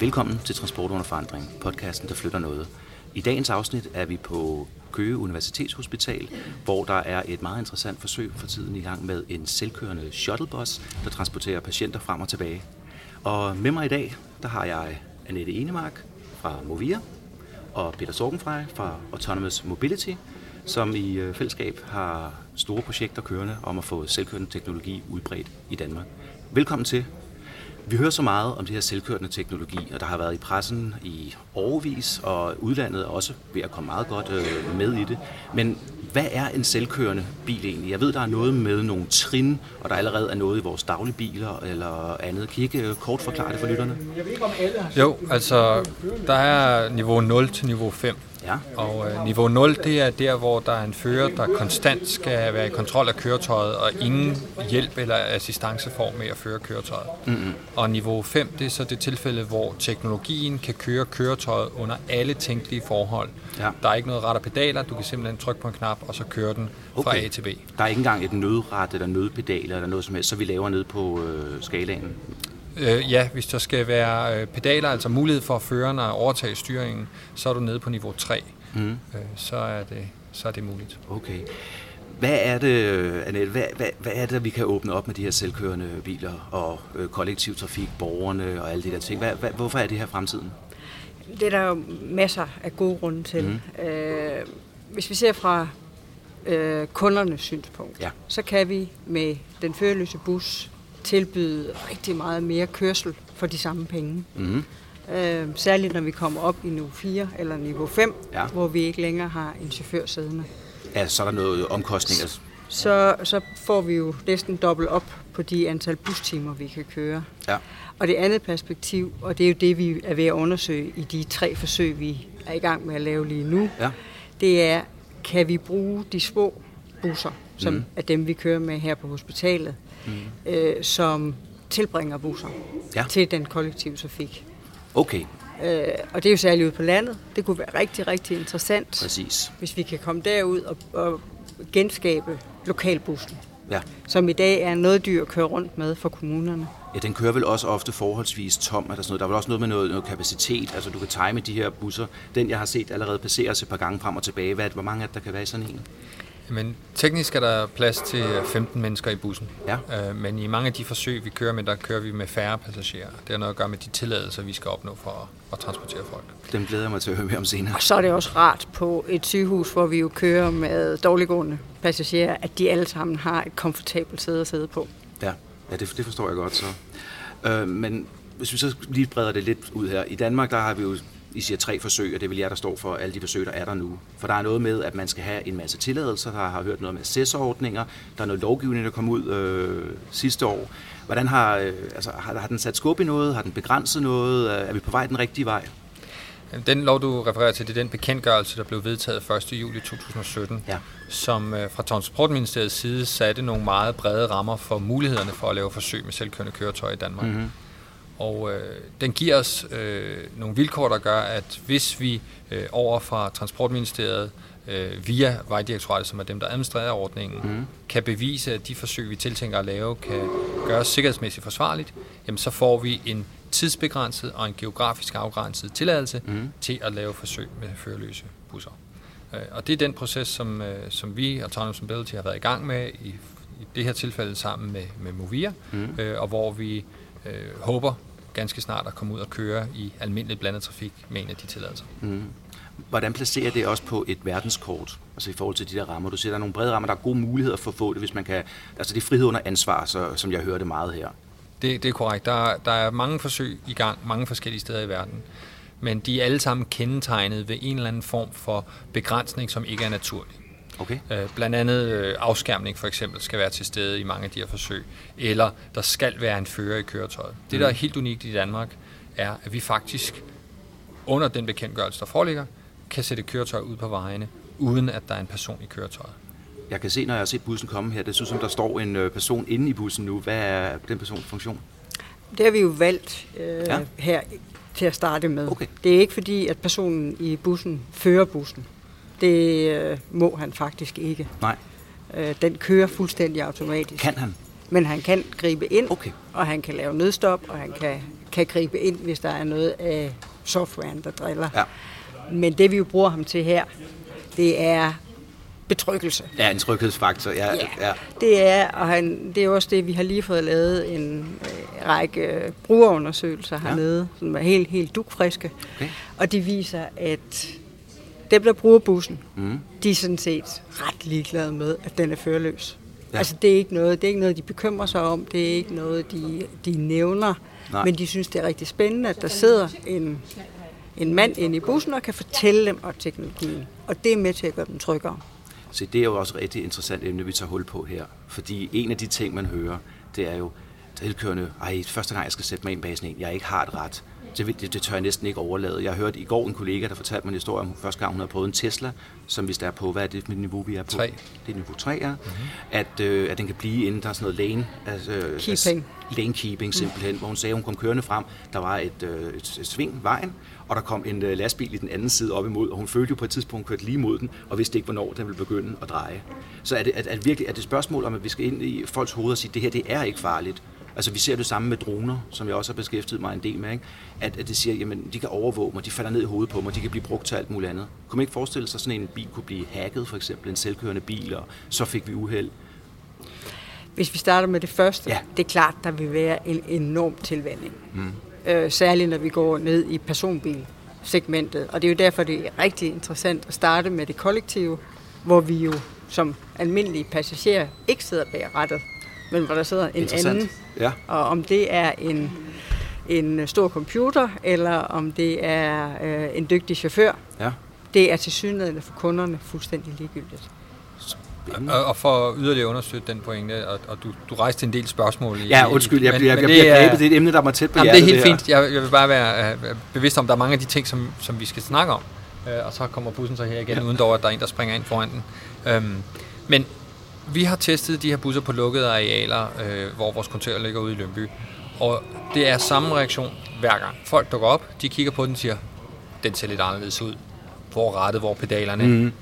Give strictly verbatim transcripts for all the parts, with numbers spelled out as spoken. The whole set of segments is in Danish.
Velkommen til Transport under forandring, podcasten, der flytter noget. I dagens afsnit er vi på Køge Universitets Hospital, hvor der er et meget interessant forsøg for tiden i gang med en selvkørende shuttlebus, der transporterer patienter frem og tilbage. Og med mig i dag, der har jeg Annette Enemark fra Movia og Peter Sorkenfrei fra Autonomous Mobility, som i fællesskab har store projekter kørende om at få selvkørende teknologi udbredt i Danmark. Velkommen til. Vi hører så meget om det her selvkørende teknologi, og der har været i pressen i årevis, og udlandet er også ved at komme meget godt med i det. Men hvad er en selvkørende bil egentlig? Jeg ved, der er noget med nogle trin, og der allerede er noget i vores daglige biler eller andet. Kan I ikke kort forklare det for lytterne? Jo, altså der er niveau nul til niveau fem. Ja. Og øh, niveau nul, det er der, hvor der er en fører, der konstant skal være i kontrol af køretøjet, og ingen hjælp eller assistance får med at føre køretøjet. Mm-hmm. Og niveau fem, det er så det tilfælde, hvor teknologien kan køre køretøjet under alle tænkelige forhold. Ja. Der er ikke noget ret og pedaler, du kan simpelthen trykke på en knap, og så kører den okay. fra A til B. Der er ikke engang et nødret eller nødpedaler eller noget som helst, så vi laver ned på øh, skalaen. Øh, ja, hvis der skal være øh, pedaler, altså mulighed for at føreren at overtage styringen, så er du nede på niveau tre. Mm. Øh, så, er det, så er det muligt. Okay. Hvad er det, Annette, hvad, hvad, hvad er det, vi kan åbne op med de her selvkørende biler og øh, kollektivtrafik, borgerne og alle de der ting? Hvad, hvad, hvorfor er det her fremtiden? Det er der jo masser af gode grunde til. Mm. Øh, hvis vi ser fra øh, kundernes synspunkt, ja. Så kan vi med den førerløse bus tilbyde rigtig meget mere kørsel for de samme penge. Mm-hmm. Øh, særligt når vi kommer op i niveau fire eller niveau fem, ja. Hvor vi ikke længere har en chauffør siddende. Ja, så er der noget omkostninger. Så, så, så får vi jo næsten dobbelt op på de antal bustimer, vi kan køre. Ja. Og det andet perspektiv, og det er jo det, vi er ved at undersøge i de tre forsøg, vi er i gang med at lave lige nu, ja. Det er, kan vi bruge de små busser, som mm. er dem, vi kører med her på hospitalet, Mm. Øh, som tilbringer busser ja. Til den kollektive trafik. Okay. Øh, og det er jo særligt ude på landet. Det kunne være rigtig, rigtig interessant, Præcis. Hvis vi kan komme derud og, og genskabe lokalbussen, ja. Som i dag er noget dyr at køre rundt med for kommunerne. Ja, den kører vel også ofte forholdsvis tom eller sådan noget. Der er vel også noget med noget, noget kapacitet, altså du kan time de her busser. Den, jeg har set allerede passeres et par gange frem og tilbage. Hvad, hvor mange af der kan være i sådan en? Men teknisk er der plads til femten mennesker i bussen, ja. øh, men i mange af de forsøg, vi kører med, der kører vi med færre passagerer. Det har noget at gøre med de tilladelser, vi skal opnå for at, at transportere folk. Dem glæder jeg mig til at høre mere om senere. Og så er det også rart på et sygehus, hvor vi jo kører med dårliggående passagerer, at de alle sammen har et komfortabelt sæde at sidde på. Ja, ja det, det forstår jeg godt så. Øh, men hvis vi så lige breder det lidt ud her. I Danmark, der har vi jo... I siger tre forsøg, og det er vel jer, der står for alle de forsøg, der er der nu. For der er noget med, at man skal have en masse tilladelser. Der har hørt noget med assessorordninger. Der er noget lovgivning, der kom ud øh, sidste år. Hvordan har, øh, altså, har, har den sat skub i noget? Har den begrænset noget? Er vi på vej den rigtige vej? Den lov, du refererer til, det er den bekendtgørelse, der blev vedtaget første juli to tusind og sytten, ja. Som øh, fra Transportministeriets side satte nogle meget brede rammer for mulighederne for at lave forsøg med selvkørende køretøjer i Danmark. Mm-hmm. Og øh, den giver os øh, nogle vilkår, der gør, at hvis vi øh, over fra Transportministeriet øh, via Vejdirektoratet, som er dem, der administrerer ordningen, mm. kan bevise, at de forsøg, vi tiltænker at lave, kan gøres sikkerhedsmæssigt forsvarligt, jamen så får vi en tidsbegrænset og en geografisk afgrænset tilladelse mm. til at lave forsøg med førerløse busser. Øh, og det er den proces, som, øh, som vi, Autonomous Mobility, har været i gang med i, i det her tilfælde sammen med, med Movia, mm. øh, og hvor vi øh, håber, ganske snart at komme ud og køre i almindelig blandet trafik med en af de tilladelser. Mm. Hvordan placerer det også på et verdenskort, altså i forhold til de der rammer? Du siger, der er nogle brede rammer, der er gode muligheder for at få det, hvis man kan... Altså det er frihed under ansvar, så, som jeg hører det meget her. Det, det er korrekt. Der, der er mange forsøg i gang, mange forskellige steder i verden. Men de er alle sammen kendetegnet ved en eller anden form for begrænsning, som ikke er naturlig. Okay. Øh, blandt andet øh, afskærmning for eksempel skal være til stede i mange af de her forsøg, eller der skal være en fører i køretøjet. Det, mm. der er helt unikt i Danmark, er, at vi faktisk under den bekendtgørelse, der foreligger, kan sætte køretøjet ud på vejene, uden at der er en person i køretøjet. Jeg kan se, når jeg har set bussen komme her, det synes som der står en person inde i bussen nu. Hvad er den persons funktion? Det har vi jo valgt øh, ja. her til at starte med. Okay. Det er ikke fordi, at personen i bussen fører bussen. Det øh, må han faktisk ikke. Nej. Øh, den kører fuldstændig automatisk. Kan han? Men han kan gribe ind, okay. og han kan lave nødstop, og han kan kan gribe ind, hvis der er noget af softwaren, der driller. Ja. Men det, vi jo bruger ham til her, det er betryggelse. Ja, en tryghedsfaktor. Ja, ja. Ja. Det er, og han, det er også det, vi har lige fået lavet en øh, række brugerundersøgelser ja. hernede, som er helt, helt dugfriske. Okay. Og de viser, at dem, der bruger bussen, mm. de er sådan set ret ligeglade med, at den er førerløs. Ja. Altså, det er ikke noget, det er ikke noget, de bekymrer sig om, det er ikke noget, de, de nævner, nej. Men de synes, det er rigtig spændende, at der sidder en, en mand inde i bussen og kan fortælle dem om teknologien. Og det er med til at gøre dem tryggere. Så det er jo også et rigtig interessant emne, vi tager hul på her. Fordi en af de ting, man hører, det er jo tilkørende, ej, første gang jeg skal sætte mig ind bag sådan en, jeg ikke har et ret. Det, det, det tør jeg næsten ikke overlade. Jeg hørte i går en kollega, der fortalte mig en historie om første gang, hun havde prøvet en Tesla, som hvis der er på, hvad er det niveau, vi er på? tre. Det er niveau tre, ja. Mm-hmm. At, øh, at den kan blive inden der er sådan noget lane, altså, keeping. Altså, lane keeping simpelthen, mm. hvor hun sagde, hun kom kørende frem. Der var et, øh, et, et sving, vejen, og der kom en øh, lastbil i den anden side op imod, og hun følte jo på et tidspunkt, hun kørte lige mod den, og vidste ikke, hvornår den ville begynde at dreje. Så er det, er, er virkelig, er det et spørgsmål om, at vi skal ind i folks hoveder og sige, det her det er ikke farligt. Altså, vi ser det samme med droner, som jeg også har beskæftiget mig en del med, ikke? At, at det siger, jamen, de kan overvåge mig, de falder ned i hovedet på mig, de kan blive brugt til alt muligt andet. Kunne man ikke forestille sig, at sådan en bil kunne blive hacket, for eksempel en selvkørende bil, og så fik vi uheld? Hvis vi starter med det første, ja. Det er klart, der vil være en enorm tilvænning. Mm. Øh, særligt, når vi går ned i personbilsegmentet. Og det er jo derfor, det er rigtig interessant at starte med det kollektive, hvor vi jo som almindelige passagerer ikke sidder bag rattet. Men hvor der sidder en anden, ja. Og om det er en, en stor computer, eller om det er øh, en dygtig chauffør, ja. Det er tilsyneladende for kunderne fuldstændig ligegyldigt. Og, og for yderligere at undersøge den pointe, og, og du, du rejste en del spørgsmål. I, ja, undskyld, jeg, men, jeg, jeg, men jeg bliver grebet, det er et emne, der er mig tæt på jamen, hjertet. Det er helt det fint, jeg, jeg vil bare være øh, bevidst om, der er mange af de ting, som, som vi skal snakke om, øh, og så kommer bussen så her igen, ja. Uden dog, at der er en, der springer ind foran den. Øhm, men... Vi har testet de her busser på lukkede arealer, øh, hvor vores kontor ligger ude i Lønby. Og det er samme reaktion hver gang. Folk dukker op, de kigger på den og siger, den ser lidt anderledes ud. Hvor rattet, hvor pedalerne. Mm.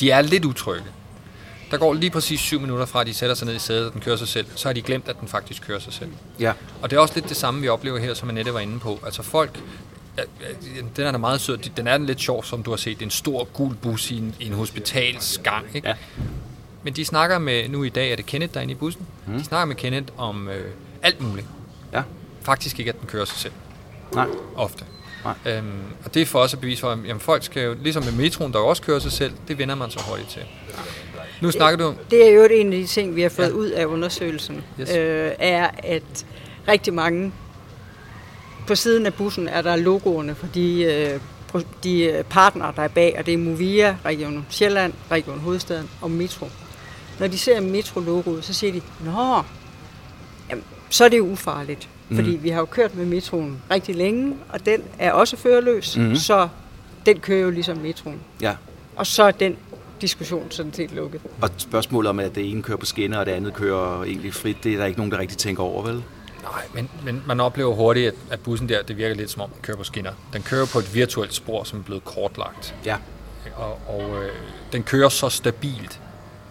De er lidt utrygge. Der går lige præcis syv minutter fra, at de sætter sig ned i sædet, og den kører sig selv. Så har de glemt, at den faktisk kører sig selv. Ja. Og det er også lidt det samme, vi oplever her, som Annette var inde på. Altså folk... Den er da meget sød. Den er den lidt sjov, som du har set. Det er en stor gul bus i en, en hospitalsgang, ikke? Ja. Men de snakker med, nu i dag er det Kenneth, der er inde i bussen, mm. de snakker med Kenneth om øh, alt muligt. Ja. Faktisk ikke, at den kører sig selv. Nej. Ofte. Nej. Øhm, og det er for os at bevise for, at jamen, folk skal jo, ligesom med metroen, der også kører sig selv, det vender man så hurtigt til. Nu snakker du om... Det er jo en af de ting, vi har fået ja. Ud af undersøgelsen, yes. øh, er, at rigtig mange på siden af bussen er der logoerne for de... Øh, de partnere, der er bag, og det er Movia, Region Sjælland, Region Hovedstaden og Metro. Når de ser Metro-logoet, så siger de, nå, jamen, så er det jo ufarligt, mm. fordi vi har jo kørt med metroen rigtig længe, og den er også førerløs, mm. så den kører jo ligesom metroen. Ja. Og så er den diskussion sådan set lukket. Og spørgsmålet om, at det ene kører på skinner, og det andet kører egentlig frit, det er der ikke nogen, der rigtig tænker over, vel? Nej, men, men man oplever hurtigt, at, at bussen der, det virker lidt som om, den kører på skinner. Den kører på et virtuelt spor, som er blevet kortlagt. Ja. Og, og øh, den kører så stabilt,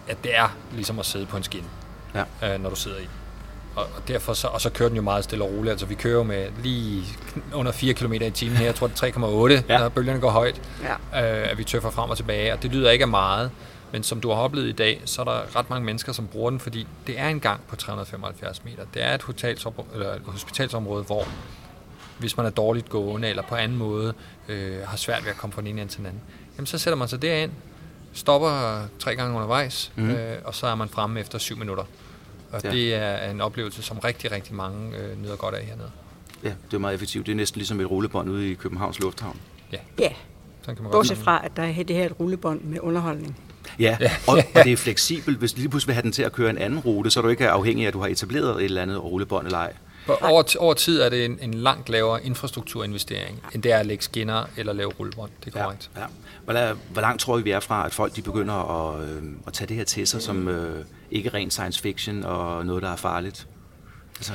at det er ligesom at sidde på en skinne, ja. øh, når du sidder i. Og, og, derfor så, og så kører den jo meget stille og roligt. Altså vi kører med lige under fire kilometer i timen her. Jeg tror, det er tre komma otte, ja. Når bølgerne går højt. Ja. Øh, at vi tøffer frem og tilbage. Og det lyder ikke af meget. Men som du har oplevet i dag, så er der ret mange mennesker, som bruger den, fordi det er en gang på tre hundrede og femoghalvfjerds meter. Det er et hospitalsområde, hvor hvis man er dårligt gående eller på anden måde øh, har svært ved at komme fra den ene end til den anden, jamen så sætter man sig derind, stopper tre gange undervejs, mm. øh, og så er man fremme efter syv minutter. Og ja. Det er en oplevelse, som rigtig, rigtig mange øh, nyder godt af hernede. Ja, det er meget effektivt. Det er næsten ligesom et rullebånd ude i Københavns Lufthavn. Ja, yeah. Bortset fra, at der er det her et rullebånd med underholdning. Ja, og, og det er fleksibelt. Hvis du lige pludselig vil have den til at køre en anden rute, så er du ikke afhængig af, at du har etableret et eller andet rullebånd eller ej. Over, t- over tid er det en, en langt lavere infrastrukturinvestering, end det er at lægge skinner eller lave rullebånd. Det er korrekt. Ja, ja. Hvor, hvor langt tror I, vi er fra, at folk de begynder at, øh, at tage det her til sig, som øh, ikke ren science fiction og noget, der er farligt? Altså.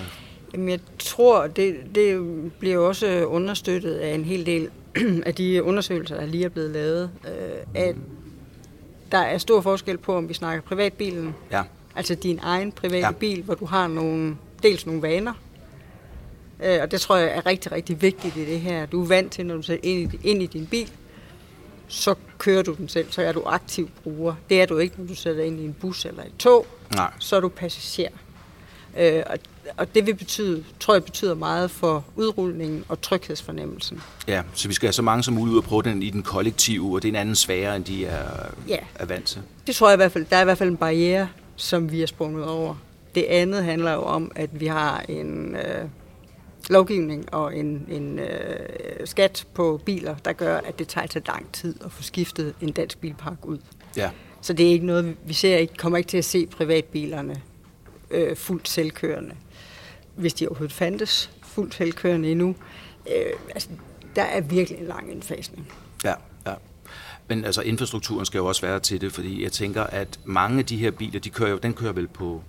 Jamen, jeg tror, det, det bliver også understøttet af en hel del af de undersøgelser, der lige er blevet lavet, øh, at der er stor forskel på, om vi snakker privatbilen, ja. Altså din egen private ja. Bil, hvor du har nogle, dels nogle vaner, Og det tror jeg er rigtig, rigtig vigtigt i det her. Du er vant til, når du sætter ind i, ind i din bil, så kører du den selv, så er du aktiv bruger. Det er du ikke, når du sætter ind i en bus eller et tog. Nej. Så er du passager. Øh, og, og det vil betyde, tror jeg betyder meget for udrulningen og tryghedsfornemmelsen. Ja, så vi skal have så mange som muligt ud og prøve den i den kollektive, og det er en anden sfære, end de er, ja. er vant til. Det tror jeg i hvert fald. Der er i hvert fald en barriere, som vi er sprunget over. Det andet handler jo om, at vi har en øh, lovgivning og en, en øh, skat på biler, der gør, at det tager så lang tid at få skiftet en dansk bilpark ud. Ja. Så det er ikke noget, vi ser ikke, kommer ikke til at se privatbilerne øh, fuldt selvkørende. Hvis de overhovedet fandtes fuldt selvkørende endnu, øh, altså, der er virkelig en lang indfasning. Ja, ja. Men altså infrastrukturen skal jo også være til det, fordi jeg tænker, at mange af de her biler, de kører jo, den kører vel på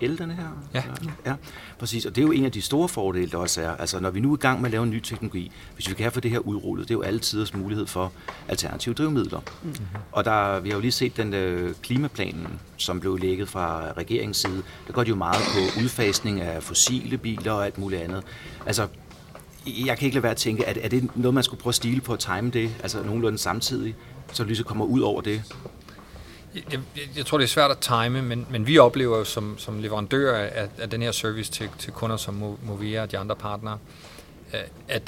el, den her? Ja. Ja. Ja, præcis. Og det er jo en af de store fordele, der også er. Altså, når vi nu er i gang med at lave en ny teknologi, hvis vi kan få det her udrullet, det er jo alle tiders mulighed for alternative drivmidler. Mm-hmm. Og der, vi har jo lige set den øh, klimaplanen, som blev lægget fra regeringens side. Der går det jo meget på udfasning af fossile biler og alt muligt andet. Altså, jeg kan ikke lade være at tænke, at er det noget, man skulle prøve at stile på at time det, altså nogenlunde samtidig, så det lige så kommer ud over det? Jeg, jeg tror, det er svært at time, men, men vi oplever jo som, som leverandører af, af den her service til, til kunder som Movia og de andre partnere, at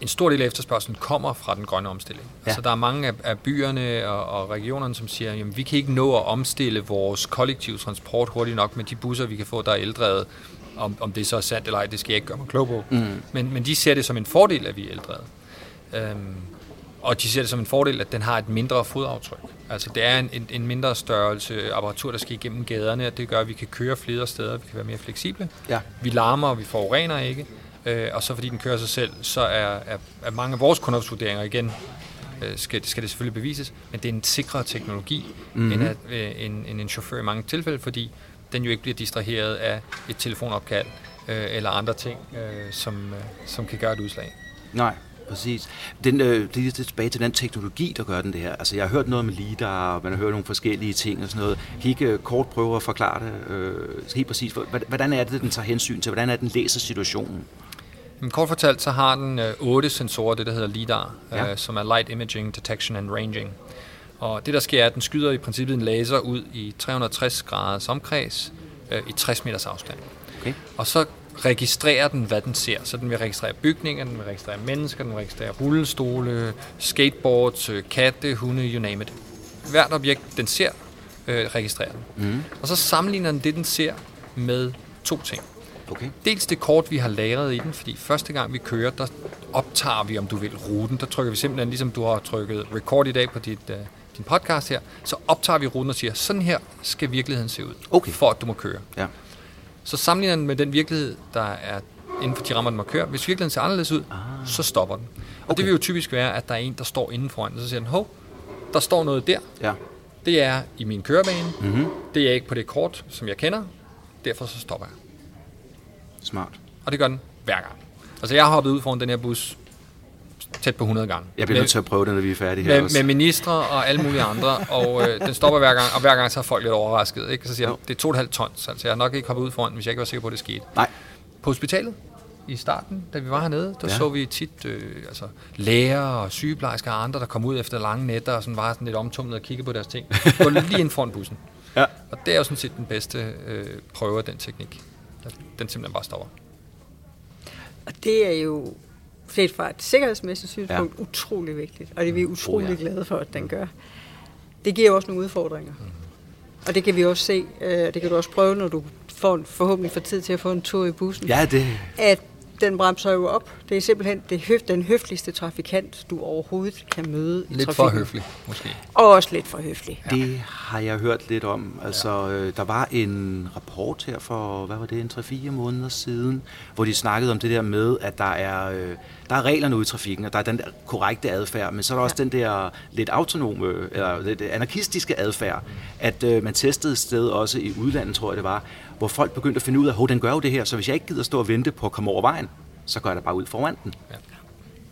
en stor del af efterspørgselen kommer fra den grønne omstilling. Ja. Altså, der er mange af, af byerne og, og regionerne, som siger, jamen, vi kan ikke nå at omstille vores kollektive transport hurtigt nok med de busser, vi kan få, der er eldrevet. Om, om det så er sandt eller ej, det skal jeg ikke gøre mig klog på. Mm. Men, men de ser det som en fordel, at vi er eldrevet. Øhm, Og de ser det som en fordel, at den har et mindre fodaftryk. Altså, det er en, en, en mindre størrelse apparatur, der skal igennem gaderne, og det gør, at vi kan køre flere steder, vi kan være mere fleksible. Ja. Vi larmer, og vi forurener ikke. Øh, og så fordi den kører sig selv, så er, er, er mange af vores kundeopsvurderinger igen, øh, skal, skal det selvfølgelig bevises, men det er en sikrere teknologi, mm-hmm. end, at, øh, end, end en chauffør i mange tilfælde, fordi den jo ikke bliver distraheret af et telefonopkald, øh, eller andre ting, øh, som, øh, som kan gøre et udslag. Nej. Præcis. Den, øh, det er tilbage til den teknologi, der gør den det her. Altså, jeg har hørt noget med lidar, og man har hørt nogle forskellige ting og sådan noget. Kan I ikke kort prøve at forklare det øh, helt præcis? Hvordan er det, den tager hensyn til? Hvordan er den læser situationen? Men kort fortalt, så har den øh, otte sensorer, det der hedder lidar, ja. øh, som er Light Imaging, Detection and Ranging. Og det, der sker, er, at den skyder i princippet en laser ud i tre hundrede og tres graders omkreds øh, i tres meters afstand. Okay. Og så registrerer den, hvad den ser. Så den vil registrere bygninger, den vil registrere mennesker, den vil registrere rullestole, skateboards, katte, hunde, you name it. Hvert objekt, den ser, øh, registrerer den. Mm. Og så sammenligner den det, den ser, med to ting. Okay. Dels det kort, vi har lagret i den, fordi første gang vi kører, der optager vi, om du vil, ruten. Der trykker vi simpelthen, ligesom du har trykket record i dag på dit, øh, din podcast her, så optager vi ruten og siger, sådan her skal virkeligheden se ud, okay. for at du må køre. Ja. Så sammenligner den med den virkelighed, der er inden for de rammer, den må køre. Hvis virkeligheden ser anderledes ud, ah. så stopper den. Og okay. det vil jo typisk være, at der er en, der står inden foran, og så siger den, hov, der står noget der. Ja. Det er i min kørebane. Mm-hmm. Det er ikke på det kort, som jeg kender. Derfor så stopper jeg. Smart. Og det gør den hver gang. Altså, jeg har hoppet ud foran den her bus tæt på hundrede gange. Jeg bliver nødt til at prøve det, når vi er færdige her med, også. Med ministre og alle mulige andre, og øh, den stopper hver gang, og hver gang så er folk lidt overrasket. Ikke? Så siger jeg, det er to komma fem tons, altså jeg har nok ikke hoppet ud foran, hvis jeg ikke var sikker på, at det skete. Nej. På hospitalet i starten, da vi var hernede, der ja. så vi tit øh, altså, læger og sygeplejersker og andre, der kom ud efter lange nætter og sådan, var sådan lidt omtumlet og kiggede på deres ting. Gå lige ind foran bussen. Ja. Og det er jo sådan set den bedste øh, prøve af den teknik. Den simpelthen bare stopper. Og det er jo set fra et sikkerhedsmæssigt synspunkt, ja. utrolig vigtigt, og det er vi utrolig oh, ja. glade for, at den gør. Det giver også nogle udfordringer, mm. og det kan vi også se, det kan du også prøve, når du får en, forhåbentlig får tid til at få en tur i bussen, ja, det. at den bremser jo op. Det er simpelthen det høf, den høfligste trafikant, du overhovedet kan møde i trafikken. Lidt for høflig, måske. Og også lidt for høflig. Ja. Det har jeg hørt lidt om. Altså, ja. der var en rapport her for, hvad var det, en tre fire måneder siden, hvor de snakkede om det der med, at der er, der er reglerne ude i trafikken, og der er den der korrekte adfærd, men så er der også ja. den der lidt autonome, eller lidt anarkistiske adfærd, at øh, man testede et sted også i udlandet, tror jeg det var, hvor folk begyndte at finde ud af, at den gør jo det her, så hvis jeg ikke gider stå og vente på at komme over vejen, så går jeg da bare ud foran den. Ja.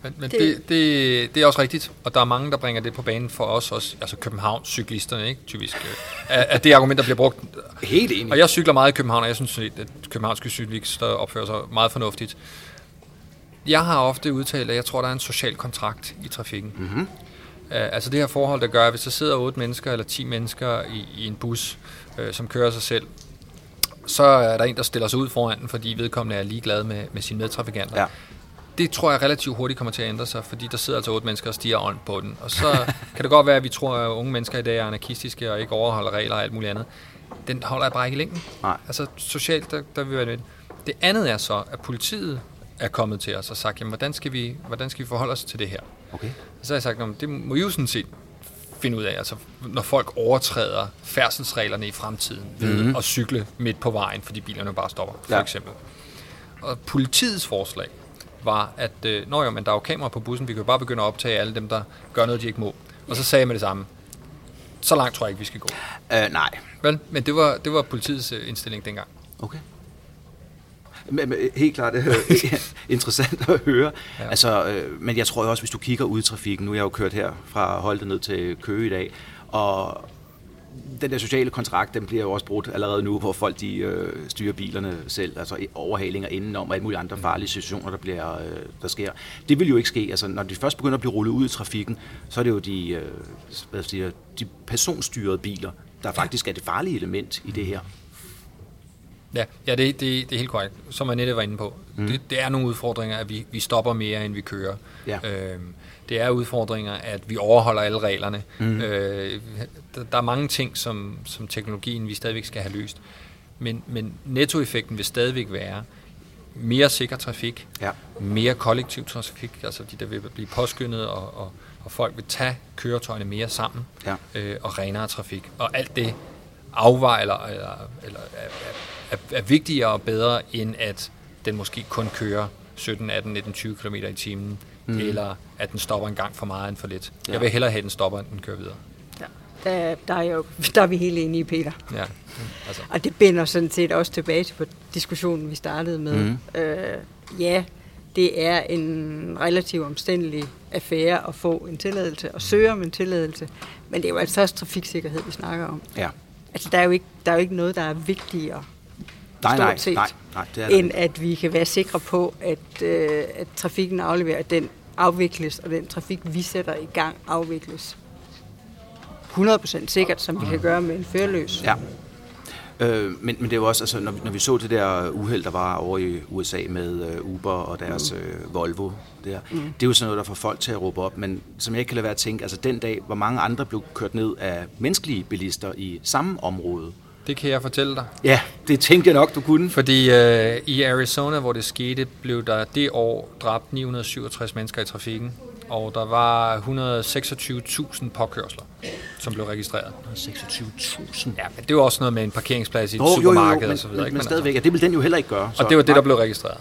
Men, men det. Det, det, det er også rigtigt, og der er mange, der bringer det på banen for os også, altså København, cyklisterne, ikke, typisk, at det argument, der bliver brugt. Helt enig. Og jeg cykler meget i København, og jeg synes, at københavnske cyklister opfører sig meget fornuftigt. jeg har ofte udtalt, at jeg tror, der er en social kontrakt i trafikken. Mm-hmm. Altså det her forhold, der gør, at hvis der sidder otte mennesker eller ti mennesker i, i en bus, øh, som kører sig selv, så er der en, der stiller sig ud foran den, fordi vedkommende er ligeglad med, med sine medtrafikanter. Ja. Det tror jeg relativt hurtigt kommer til at ændre sig, fordi der sidder altså otte mennesker og stiger ånd på den. Og så kan det godt være, at vi tror, at unge mennesker i dag er anarkistiske og ikke overholder regler og alt muligt andet. Den holder jeg bare ikke i længden. Nej. Altså socialt, der, der vil vi være med. Det andet er så, at politiet er kommet til os og sagt, jamen, hvordan skal vi, hvordan skal vi forholde os til det her? Okay. Og så har jeg sagt, det må I jo sådan set finde ud af, altså, når folk overtræder færdselsreglerne i fremtiden ved mm-hmm. at cykle midt på vejen, fordi bilerne bare stopper, for ja. eksempel. Og politiets forslag var, at øh, nå jo, men der er jo kamera på bussen, vi kan jo bare begynde at optage alle dem, der gør noget, de ikke må. Og så sagde jeg med det samme, så langt tror jeg ikke, vi skal gå. Øh, nej. Vel, men det var, det var politiets øh, indstilling dengang. Okay. Men, men, helt klart øh, interessant at høre. Ja. Altså, øh, men jeg tror jo også, hvis du kigger ud i trafikken, nu er jeg jo kørt her fra Holte ned til Køge i dag, og den der sociale kontrakt, den bliver jo også brugt allerede nu, hvor folk de øh, styrer bilerne selv, altså overhalinger indenom og alle mulige andre farlige situationer, der, bliver, øh, der sker. Det vil jo ikke ske. Altså, når de først begynder at blive rullet ud i trafikken, så er det jo de, øh, hvad siger jeg, de personstyrede biler, der faktisk er det farlige element i det her. Ja, ja det, det, det er helt korrekt. Som Annette var inde på. Mm. Det, det er nogle udfordringer, at vi, vi stopper mere, end vi kører. Ja. Øhm, det er udfordringer, at vi overholder alle reglerne. Mm. Øh, der, der er mange ting, som, som teknologien vi stadigvæk skal have løst. Men, men nettoeffekten vil stadigvæk være mere sikker trafik, ja. mere kollektiv trafik, altså de der vil blive påskyndet, og, og, og folk vil tage køretøjene mere sammen, ja. øh, og renere trafik. Og alt det afvejler eller, eller er, er, er vigtigere og bedre, end at den måske kun kører sytten, atten, nitten, tyve km i timen, mm. eller at den stopper en gang for meget end for lidt. Ja. Jeg vil hellere have, at den stopper, end den kører videre. Ja. Der, der, er jo, der er vi helt enige, Peter. Ja. Altså. Og det binder sådan set også tilbage til diskussionen, vi startede med. Mm. Øh, ja, det er en relativt omstændelig affære at få en tilladelse, og søge om en tilladelse, men det er jo altså også trafiksikkerhed, vi snakker om. Ja. Altså, der er jo ikke, der er jo ikke noget, der er vigtigere, nej, stort set, nej, nej, nej, det er end at vi kan være sikre på, at, øh, at trafikken afleverer, at den afvikles, og den trafik, vi sætter i gang, afvikles hundrede procent sikkert, som vi kan gøre med en førerløs. Ja. Øh, men, men det er jo også, altså, når, vi, når vi så det der uheld, der var over i U S A med øh, Uber og deres øh, Volvo, der, mm. det er jo sådan noget, der får folk til at råbe op, men som jeg ikke kan lade være at tænke, altså den dag, hvor mange andre blev kørt ned af menneskelige bilister i samme område. Det kan jeg fortælle dig. Ja, det tænkte jeg nok, du kunne. Fordi øh, i Arizona, hvor det skete, blev der det år dræbt ni hundrede og syvogtres mennesker i trafikken, og der var et hundrede og seksogtyve tusind påkørsler, som blev registreret. et hundrede og seksogtyve tusind? Ja, men det var også noget med en parkeringsplads i et supermarked og så videre. Men, men stadigvæk, altså. Det vil den jo heller ikke gøre. Så. Og det var det, der blev registreret.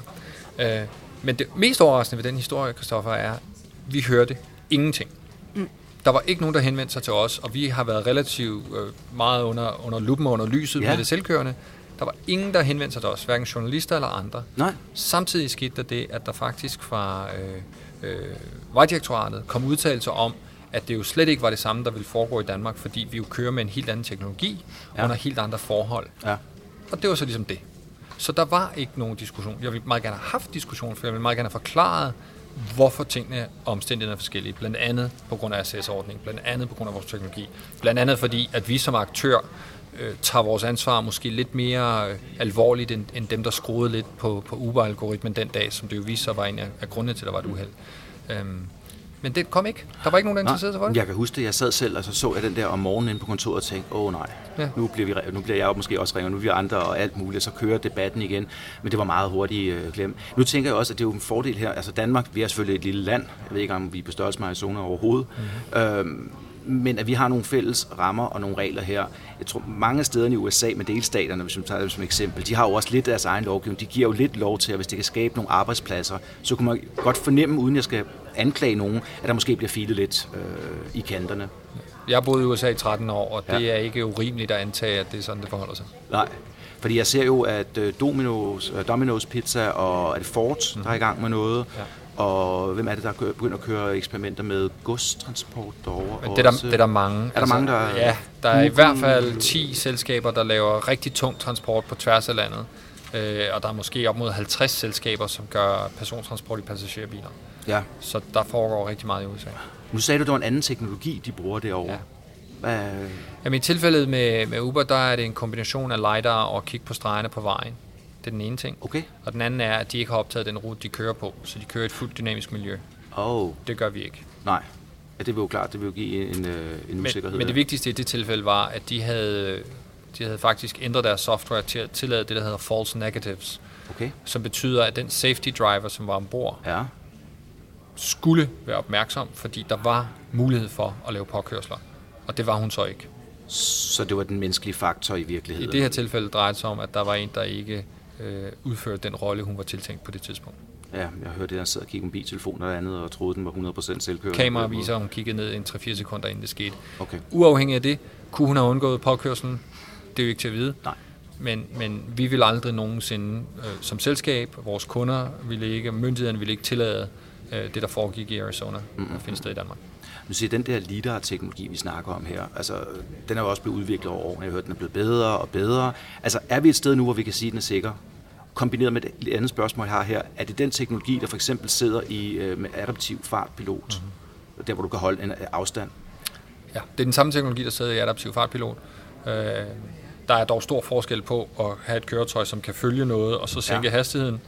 Øh, men det mest overraskende ved den historie, Christoffer, er, at vi hørte ingenting. Mm. Der var ikke nogen, der henvendte sig til os, og vi har været relativt øh, meget under, under lupen og under lyset, ja. Med det selvkørende. Der var ingen, der henvendte sig til os, hverken journalister eller andre. Nej. Samtidig skete der det, at der faktisk fra... Øh, Øh, Vejdirektoratet kom udtalelser om, at det jo slet ikke var det samme, der ville foregå i Danmark, fordi vi jo kører med en helt anden teknologi, ja. Under helt andre forhold. Ja. Og det var så ligesom det. Så der var ikke nogen diskussion. Jeg ville meget gerne have haft diskussion, for jeg ville meget gerne have forklaret, hvorfor tingene og omstændighederne er forskellige. Blandt andet på grund af A C S-ordningen, blandt andet på grund af vores teknologi, blandt andet fordi, at vi som aktør øh, tager vores ansvar måske lidt mere øh, alvorligt, end, end dem, der skruede lidt på, på Uber-algoritmen den dag, som det jo viste sig var en af, af grundene til, at der var et uheld. Men det kom ikke. Der var ikke nogen, der interesserede sig for det. Jeg kan huske det. Jeg sad selv, og så så jeg den der om morgenen inde på kontoret og tænkte, åh nej, ja. nu, bliver vi, nu bliver jeg jo måske også ringer, nu bliver andre og alt muligt, og så kører debatten igen. Men det var meget hurtigt øh, glem. Nu tænker jeg også, at det er jo en fordel her. Altså Danmark, vi er selvfølgelig et lille land. Jeg ved ikke, om vi er på størrelse med Arizona overhovedet. Mm-hmm. Øhm, men at vi har nogle fælles rammer og nogle regler her. Jeg tror, mange steder i U S A med delstaterne, hvis vi tager dem som eksempel, de har jo også lidt deres egen lovgivning. De giver jo lidt lov til, at hvis det kan skabe nogle arbejdspladser, så kan man godt fornemme, uden jeg skal anklage nogen, at der måske bliver filet lidt øh, i kanterne. Jeg boede i U S A i tretten år, og det ja. er ikke urimeligt at antage, at det er sådan, det forholder sig. Nej, fordi jeg ser jo, at Domino's, Domino's Pizza og at Ford, mm. der er i gang med noget, ja. Og hvem er det, der begynder at køre eksperimenter med godstransport derovre? Men det er der, det er der mange. Er der altså, mange, der... Ja, der er i hvert fald ti selskaber, der laver rigtig tung transport på tværs af landet, øh, og der er måske op mod halvtreds selskaber, som gør persontransport i passagerbiler. Ja. Så der foregår rigtig meget i U S A. Nu sagde du, at der var en anden teknologi, de bruger derovre. Ja. Hvad... Jamen, i tilfældet med, med Uber, der er det en kombination af lidar og kig på stregerne på vejen. Det er den ene ting. Okay. Og den anden er, at de ikke har optaget den rute, de kører på, så de kører et fuldt dynamisk miljø. Oh. Det gør vi ikke. Nej. Ja, det vil jo klart, det vil jo give en, en usikkerhed. Men, men det vigtigste i det tilfælde var, at de havde, de havde faktisk ændret deres software til at tillade det, der hedder false negatives. Okay. Som betyder, at den safety driver, som var ombord, ja. skulle være opmærksom, fordi der var mulighed for at lave påkørsler. Og det var hun så ikke. Så det var den menneskelige faktor i virkeligheden? I det her tilfælde drejede det sig om, at der var en, der ikke øh, udførte den rolle, hun var tiltænkt på det tidspunkt. Ja, jeg hørte det, der sidder og kiggede på biltelefonen eller andet, og troede, den var hundrede procent selvkørende. Kameraet viser, at hun kiggede ned en tre fire sekunder, inden det skete. Okay. Uafhængig af det, kunne hun have undgået påkørslen? Det er jo ikke til at vide. Nej. Men, men vi vil aldrig nogensinde øh, som selskab, vores kunder ville ikke, myndighederne ville ikke tillade øh, det, der foregik i Arizona mm-hmm. og findes sted i Danmark. Nu siger den der lidar-teknologi, vi snakker om her, altså, den er jo også blevet udviklet over årene. Jeg har hørt, den er blevet bedre og bedre. Altså, er vi et sted nu, hvor vi kan sige, at den er sikker? Kombineret med et andet spørgsmål, jeg har her, er det den teknologi, der for eksempel sidder i øh, med adaptiv fartpilot, mm-hmm. der hvor du kan holde en afstand? Ja, det er den samme teknologi, der sidder i adaptiv fartpilot. Øh, der er dog stor forskel på at have et køretøj, som kan følge noget, og så sænke ja. hastigheden,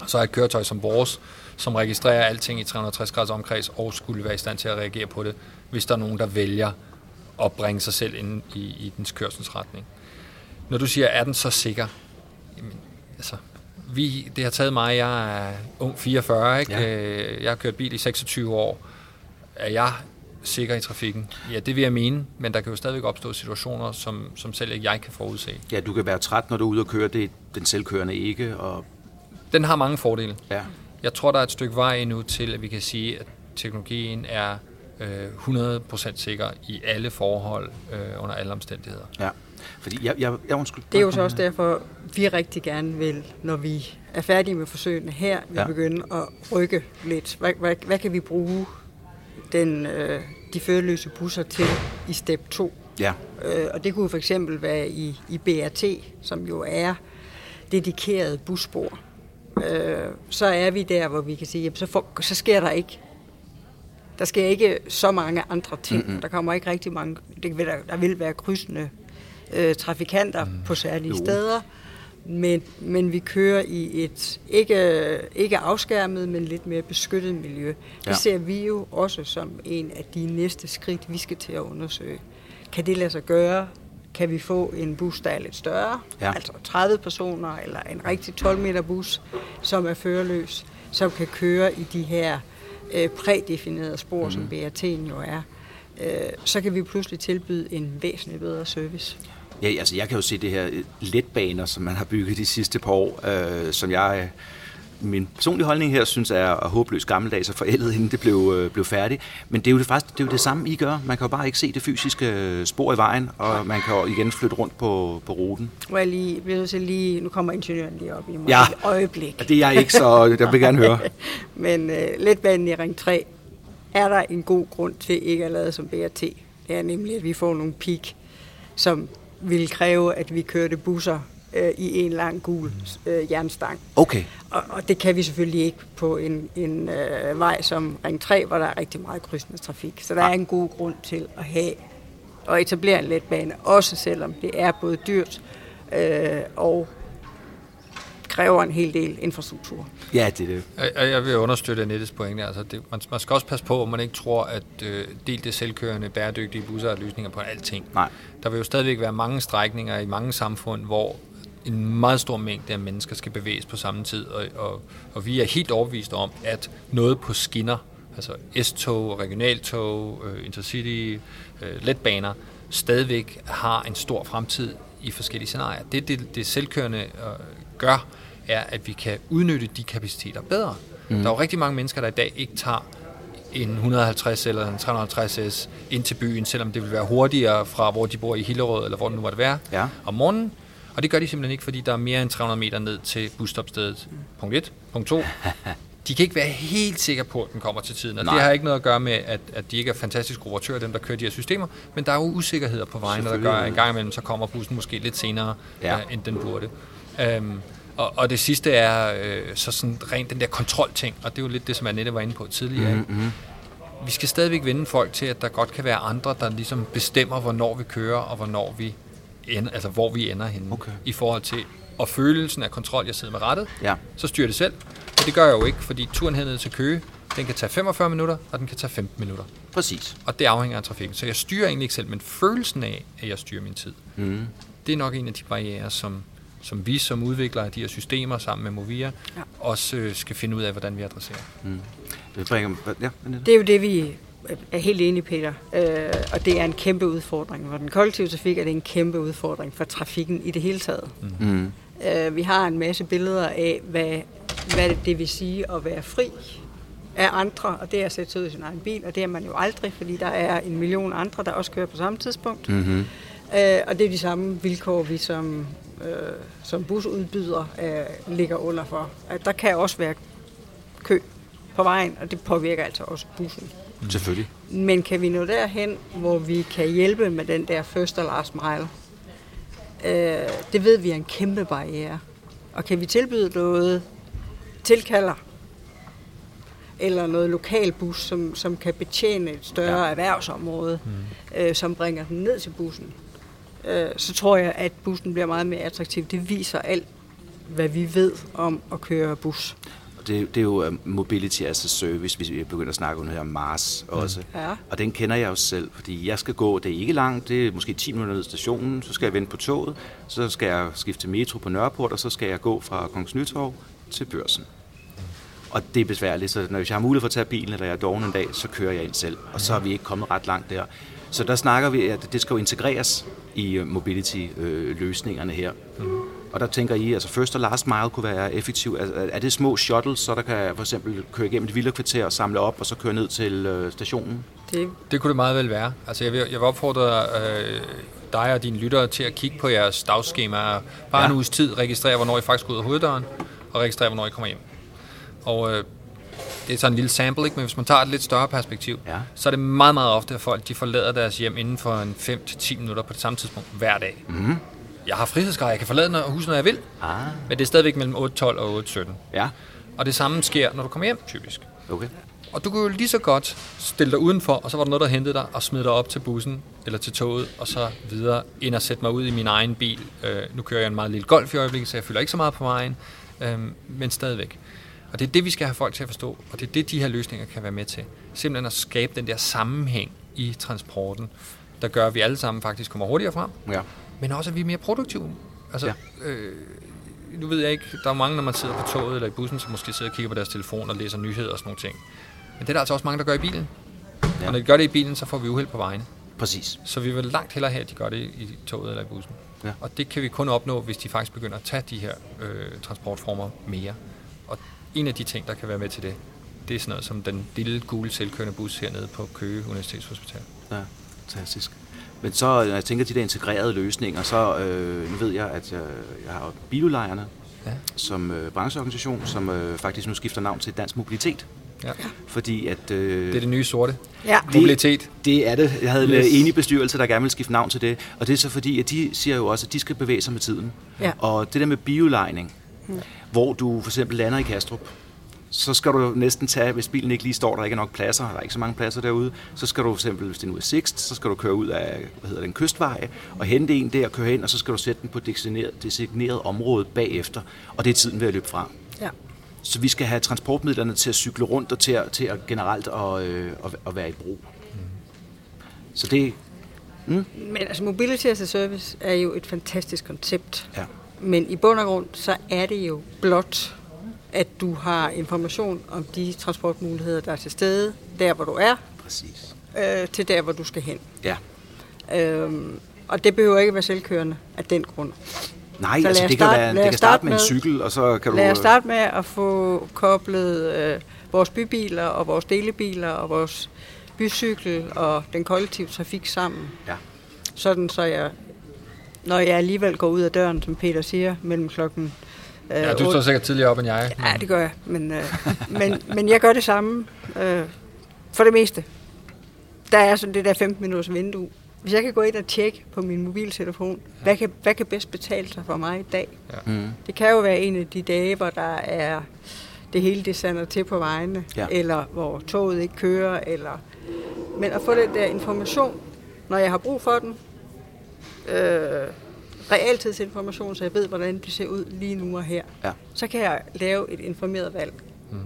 og så er et køretøj som vores, som registrerer alting i tre hundrede og tres graders omkreds, og skulle være i stand til at reagere på det, hvis der er nogen, der vælger at bringe sig selv ind i, i dens kørselsretning. Når du siger, er den så sikker? Altså, vi, det har taget mig, jeg er ung fireogfyrre, ikke? Ja. Jeg har kørt bil i seksogtyve år. Er jeg sikker i trafikken? Ja, det vil jeg mene, men der kan jo stadigvæk opstå situationer, som, som selv ikke jeg kan forudse. Ja, du kan være træt, når du er ude og køre, det er den selvkørende ikke. Og... Den har mange fordele. Ja. Jeg tror, der er et stykke vej endnu til, at vi kan sige, at teknologien er øh, hundrede procent sikker i alle forhold øh, under alle omstændigheder. Ja. Fordi jeg, jeg, jeg undskyld, det er jo så også derfor, vi rigtig gerne vil, når vi er færdige med forsøgene her, vi ja. begynder at rykke lidt. Hvad, hvad, hvad kan vi bruge den, øh, de førerløse busser til i step to? Ja. Øh, og det kunne for eksempel være i, i B R T, som jo er dedikeret busspor. Øh, så er vi der, hvor vi kan sige, jamen, så, for, så sker der ikke. Der sker ikke så mange andre ting. Mm-hmm. Der kommer ikke rigtig mange. Det, der, der vil være krydsende Øh, trafikanter mm. på særlige jo. steder, men, men vi kører i et ikke, ikke afskærmet, men lidt mere beskyttet miljø. Ja. Det ser vi jo også som en af de næste skridt, vi skal til at undersøge. Kan det lade sig gøre? Kan vi få en bus, der er lidt større, ja. altså tredive personer, eller en rigtig tolv meter bus, som er førerløs, som kan køre i de her øh, prædefinerede spor, mm. som B R T'en jo er? Øh, så kan vi pludselig tilbyde en væsentlig bedre service. Ja, altså jeg kan jo se det her letbaner, som man har bygget de sidste par år, øh, som jeg, min personlige holdning her, synes er håbløst gammeldags og forældet, inden det blev, øh, blev færdigt. Men det er jo det, faktisk, det er jo det samme, I gør. Man kan jo bare ikke se det fysiske spor i vejen, og man kan jo igen flytte rundt på, på ruten. Well, I, bliver så lige, nu kommer ingeniøren lige op i mig. Ja, et øjeblik. Det er jeg ikke, så jeg vil gerne høre. Men øh, letbanen i Ring tre, er der en god grund til ikke at lade som B R T. Det er nemlig, at vi får nogle peak, som vil kræve, at vi kørte busser øh, i en lang gul øh, jernstang. Okay. Og, og det kan vi selvfølgelig ikke på en, en øh, vej som Ring tre, hvor der er rigtig meget krydsende trafik. Så der ja. er en god grund til at have og etablere en letbane, også selvom det er både dyrt øh, og kræver en hel del infrastruktur. Ja, det er det. Jeg, jeg vil understøtte Annettes pointe. Altså det, man, man skal også passe på, at man ikke tror, at øh, del det selvkørende, bæredygtige busser er løsninger på alting. Nej. Der vil jo stadigvæk være mange strækninger i mange samfund, hvor en meget stor mængde af mennesker skal bevæges på samme tid, og, og, og vi er helt overbevist om, at noget på skinner, altså S-tog, regionaltog, øh, intercity, øh, letbaner, stadigvæk har en stor fremtid i forskellige scenarier. Det, det, det selvkørende øh, gør, er, at vi kan udnytte de kapaciteter bedre. Mm. Der er jo rigtig mange mennesker, der i dag ikke tager en et hundrede og halvtreds eller en tre hundrede og halvtreds S ind til byen, selvom det vil være hurtigere fra, hvor de bor i Hillerød, eller hvor det nu måtte være, ja. om morgenen. Og det gør de simpelthen ikke, fordi der er mere end tre hundrede meter ned til busstopstedet. Punkt et. Punkt to. De kan ikke være helt sikre på, at den kommer til tiden. Og Nej. det har ikke noget at gøre med, at, at de ikke er fantastiske operatører, dem der kører de her systemer, men der er jo usikkerheder på vejen, der gør, at en gang imellem så kommer bussen måske lidt senere, ja. øh, end den burde. Øhm, Og, og det sidste er øh, så sådan rent den der kontrolting, og det er jo lidt det, som Annette var inde på tidligere. Mm-hmm. Vi skal stadigvæk vende folk til, at der godt kan være andre, der ligesom bestemmer, hvornår vi kører, og hvornår vi ender, altså hvor vi ender henne. Okay. I forhold til, og følelsen af kontrol, jeg sidder med rattet, ja. Så styrer det selv. Og det gør jeg jo ikke, fordi turen hernede til Køge, den kan tage femogfyrre minutter, og den kan tage femten minutter. Præcis. Og det afhænger af trafikken. Så jeg styrer egentlig ikke selv, men følelsen af, at jeg styrer min tid, mm. det er nok en af de barrierer, som... som vi som udviklere af de her systemer sammen med Movia, ja. Også skal finde ud af, hvordan vi adresserer. Mm. Det er jo det, vi er helt enige, Peter. Øh, og det er en kæmpe udfordring. For den kollektive trafik er det en kæmpe udfordring for trafikken i det hele taget. Mm. Øh, vi har en masse billeder af, hvad, hvad det vil sige at være fri af andre, og det er at sætte sig ud i sin egen bil, og det er man jo aldrig, fordi der er en million andre, der også kører på samme tidspunkt. Mm-hmm. Øh, og det er de samme vilkår, vi som... Øh, som busudbyder øh, ligger under for. At der kan også være kø på vejen, og det påvirker altså også bussen. Mm. Selvfølgelig. Men kan vi nå derhen, hvor vi kan hjælpe med den der first og last mile? Øh, det ved vi er en kæmpe barriere. Og kan vi tilbyde noget tilkalder, eller noget lokalbus, som, som kan betjene et større ja. Erhvervsområde, mm. øh, som bringer den ned til bussen, så tror jeg, at bussen bliver meget mere attraktiv. Det viser alt, hvad vi ved om at køre bus. Det, det er jo Mobility as a Service, hvis vi begynder at snakke om det her Mars også. Ja. Og den kender jeg jo selv, fordi jeg skal gå, det er ikke langt, det er måske ti minutter ned i stationen, så skal jeg vente på toget, så skal jeg skifte metro på Nørreport, og så skal jeg gå fra Kongens Nytorv til Børsen. Og det er besværligt, så når jeg har mulighed for at tage bilen, eller jeg er doven en dag, så kører jeg ind selv. Og så er vi ikke kommet ret langt der. Så der snakker vi, at det skal jo integreres i mobility-løsningerne her. Mm. Og der tænker I, altså first og last mile kunne være effektivt. Er det små shuttles, så der kan for eksempel køre igennem et villakvarter og samle op, og så køre ned til stationen? Det, det kunne det meget vel være. Altså jeg vil, jeg vil opfordre øh, dig og dine lyttere til at kigge på jeres dagsskemaer. Bare ja. En uges tid, registrere, hvornår I faktisk går ud af hoveddøren, og registrere, hvornår I kommer hjem. Og... Øh, det er sådan en lille sample, ikke? Men hvis man tager et lidt større perspektiv, ja. Så er det meget, meget ofte, at folk de forlader deres hjem inden for en fem til ti minutter på det samme tidspunkt hver dag. Mm. Jeg har frihedsgrader, jeg kan forlade huset, når jeg vil, ah. men det er stadigvæk mellem otte tolv og otte sytten. Ja. Og det samme sker, når du kommer hjem, typisk. Okay. Og du kan jo lige så godt stille dig udenfor, og så var der noget, der hentede dig og smed dig op til bussen eller til toget, og så videre ind og sætte mig ud i min egen bil. Øh, nu kører jeg en meget lille Golf i øjeblikket, så jeg fylder ikke så meget på vejen, øh, men stadigvæk. Og det er det, vi skal have folk til at forstå, og det er det, de her løsninger kan være med til. Simpelthen at skabe den der sammenhæng i transporten, der gør, at vi alle sammen faktisk kommer hurtigere frem, ja. Men også, at vi er mere produktive. Altså, ja. øh, nu ved jeg ikke, der er mange, når man sidder på toget eller i bussen, som måske sidder og kigger på deres telefon og læser nyheder og sådan nogle ting. Men det er der altså også mange, der gør i bilen. Ja. Og når de gør det i bilen, så får vi uheld på vejen. Præcis. Så vi vil langt hellere have, at de gør det i toget eller i bussen. Ja. Og det kan vi kun opnå, hvis de faktisk begynder at tage de her øh, transportformer mere. Og en af de ting, der kan være med til det, det er sådan noget som den lille gule selvkørende bus hernede på Køge Universitets Hospital. Ja, fantastisk. Men så, når jeg tænker de der integrerede løsninger, så øh, nu ved jeg, at jeg, jeg har biludlejerne ja. Som øh, brancheorganisation, som øh, faktisk nu skifter navn til Dansk Mobilitet. Ja. Fordi at... Øh, det er det nye sorte. Ja. Mobilitet. Det er det. Jeg havde yes. en enig bestyrelse, der gerne ville skifte navn til det. Og det er så fordi, at de siger jo også, at de skal bevæge sig med tiden. Ja. Og det der med biludlejning, mm. hvor du for eksempel lander i Kastrup, så skal du næsten tage, hvis bilen ikke lige står, der ikke er nok pladser, der er ikke så mange pladser derude, så skal du for eksempel, hvis det nu er Sixt, så skal du køre ud af, hvad hedder den, kystvej, og hente en der og køre hen, og så skal du sætte den på designeret, designeret område bagefter, og det er tiden ved at løbe fra. Ja. Så vi skal have transportmidlerne til at cykle rundt og til at, til at generelt og, øh, og være i brug. Mm. Så det... Mm. Men altså Mobility as a Service er jo et fantastisk koncept. Ja. Men i bund og grund, så er det jo blot, at du har information om de transportmuligheder, der er til stede, der hvor du er, præcis. Øh, til der hvor du skal hen. Ja. Øhm, og det behøver ikke være selvkørende af den grund. Nej, altså det start, kan, være, det kan starte med, med en cykel, og så kan lad du... Lad os starte med at få koblet øh, vores bybiler og vores delebiler og vores bycykel og den kollektive trafik sammen. Ja. Sådan så jeg... Når jeg alligevel går ud af døren, som Peter siger, mellem klokken... Øh, ja, du står sikkert tidligere op end jeg. Ja, det gør jeg, men, øh, men, men jeg gør det samme øh, for det meste. Der er sådan det der femten minutters vindue, Hvis jeg kan gå ind og tjekke på min mobiltelefon, ja. hvad, kan, hvad kan bedst betale sig for mig i dag? Ja. Mm. Det kan jo være en af de dage, hvor der er det hele, det sander til på vejene, ja. eller hvor toget ikke kører, eller... Men at få den der information, når jeg har brug for den, øh, realtidsinformation, så jeg ved, hvordan det ser ud lige nu og her, ja. så kan jeg lave et informeret valg. Mm.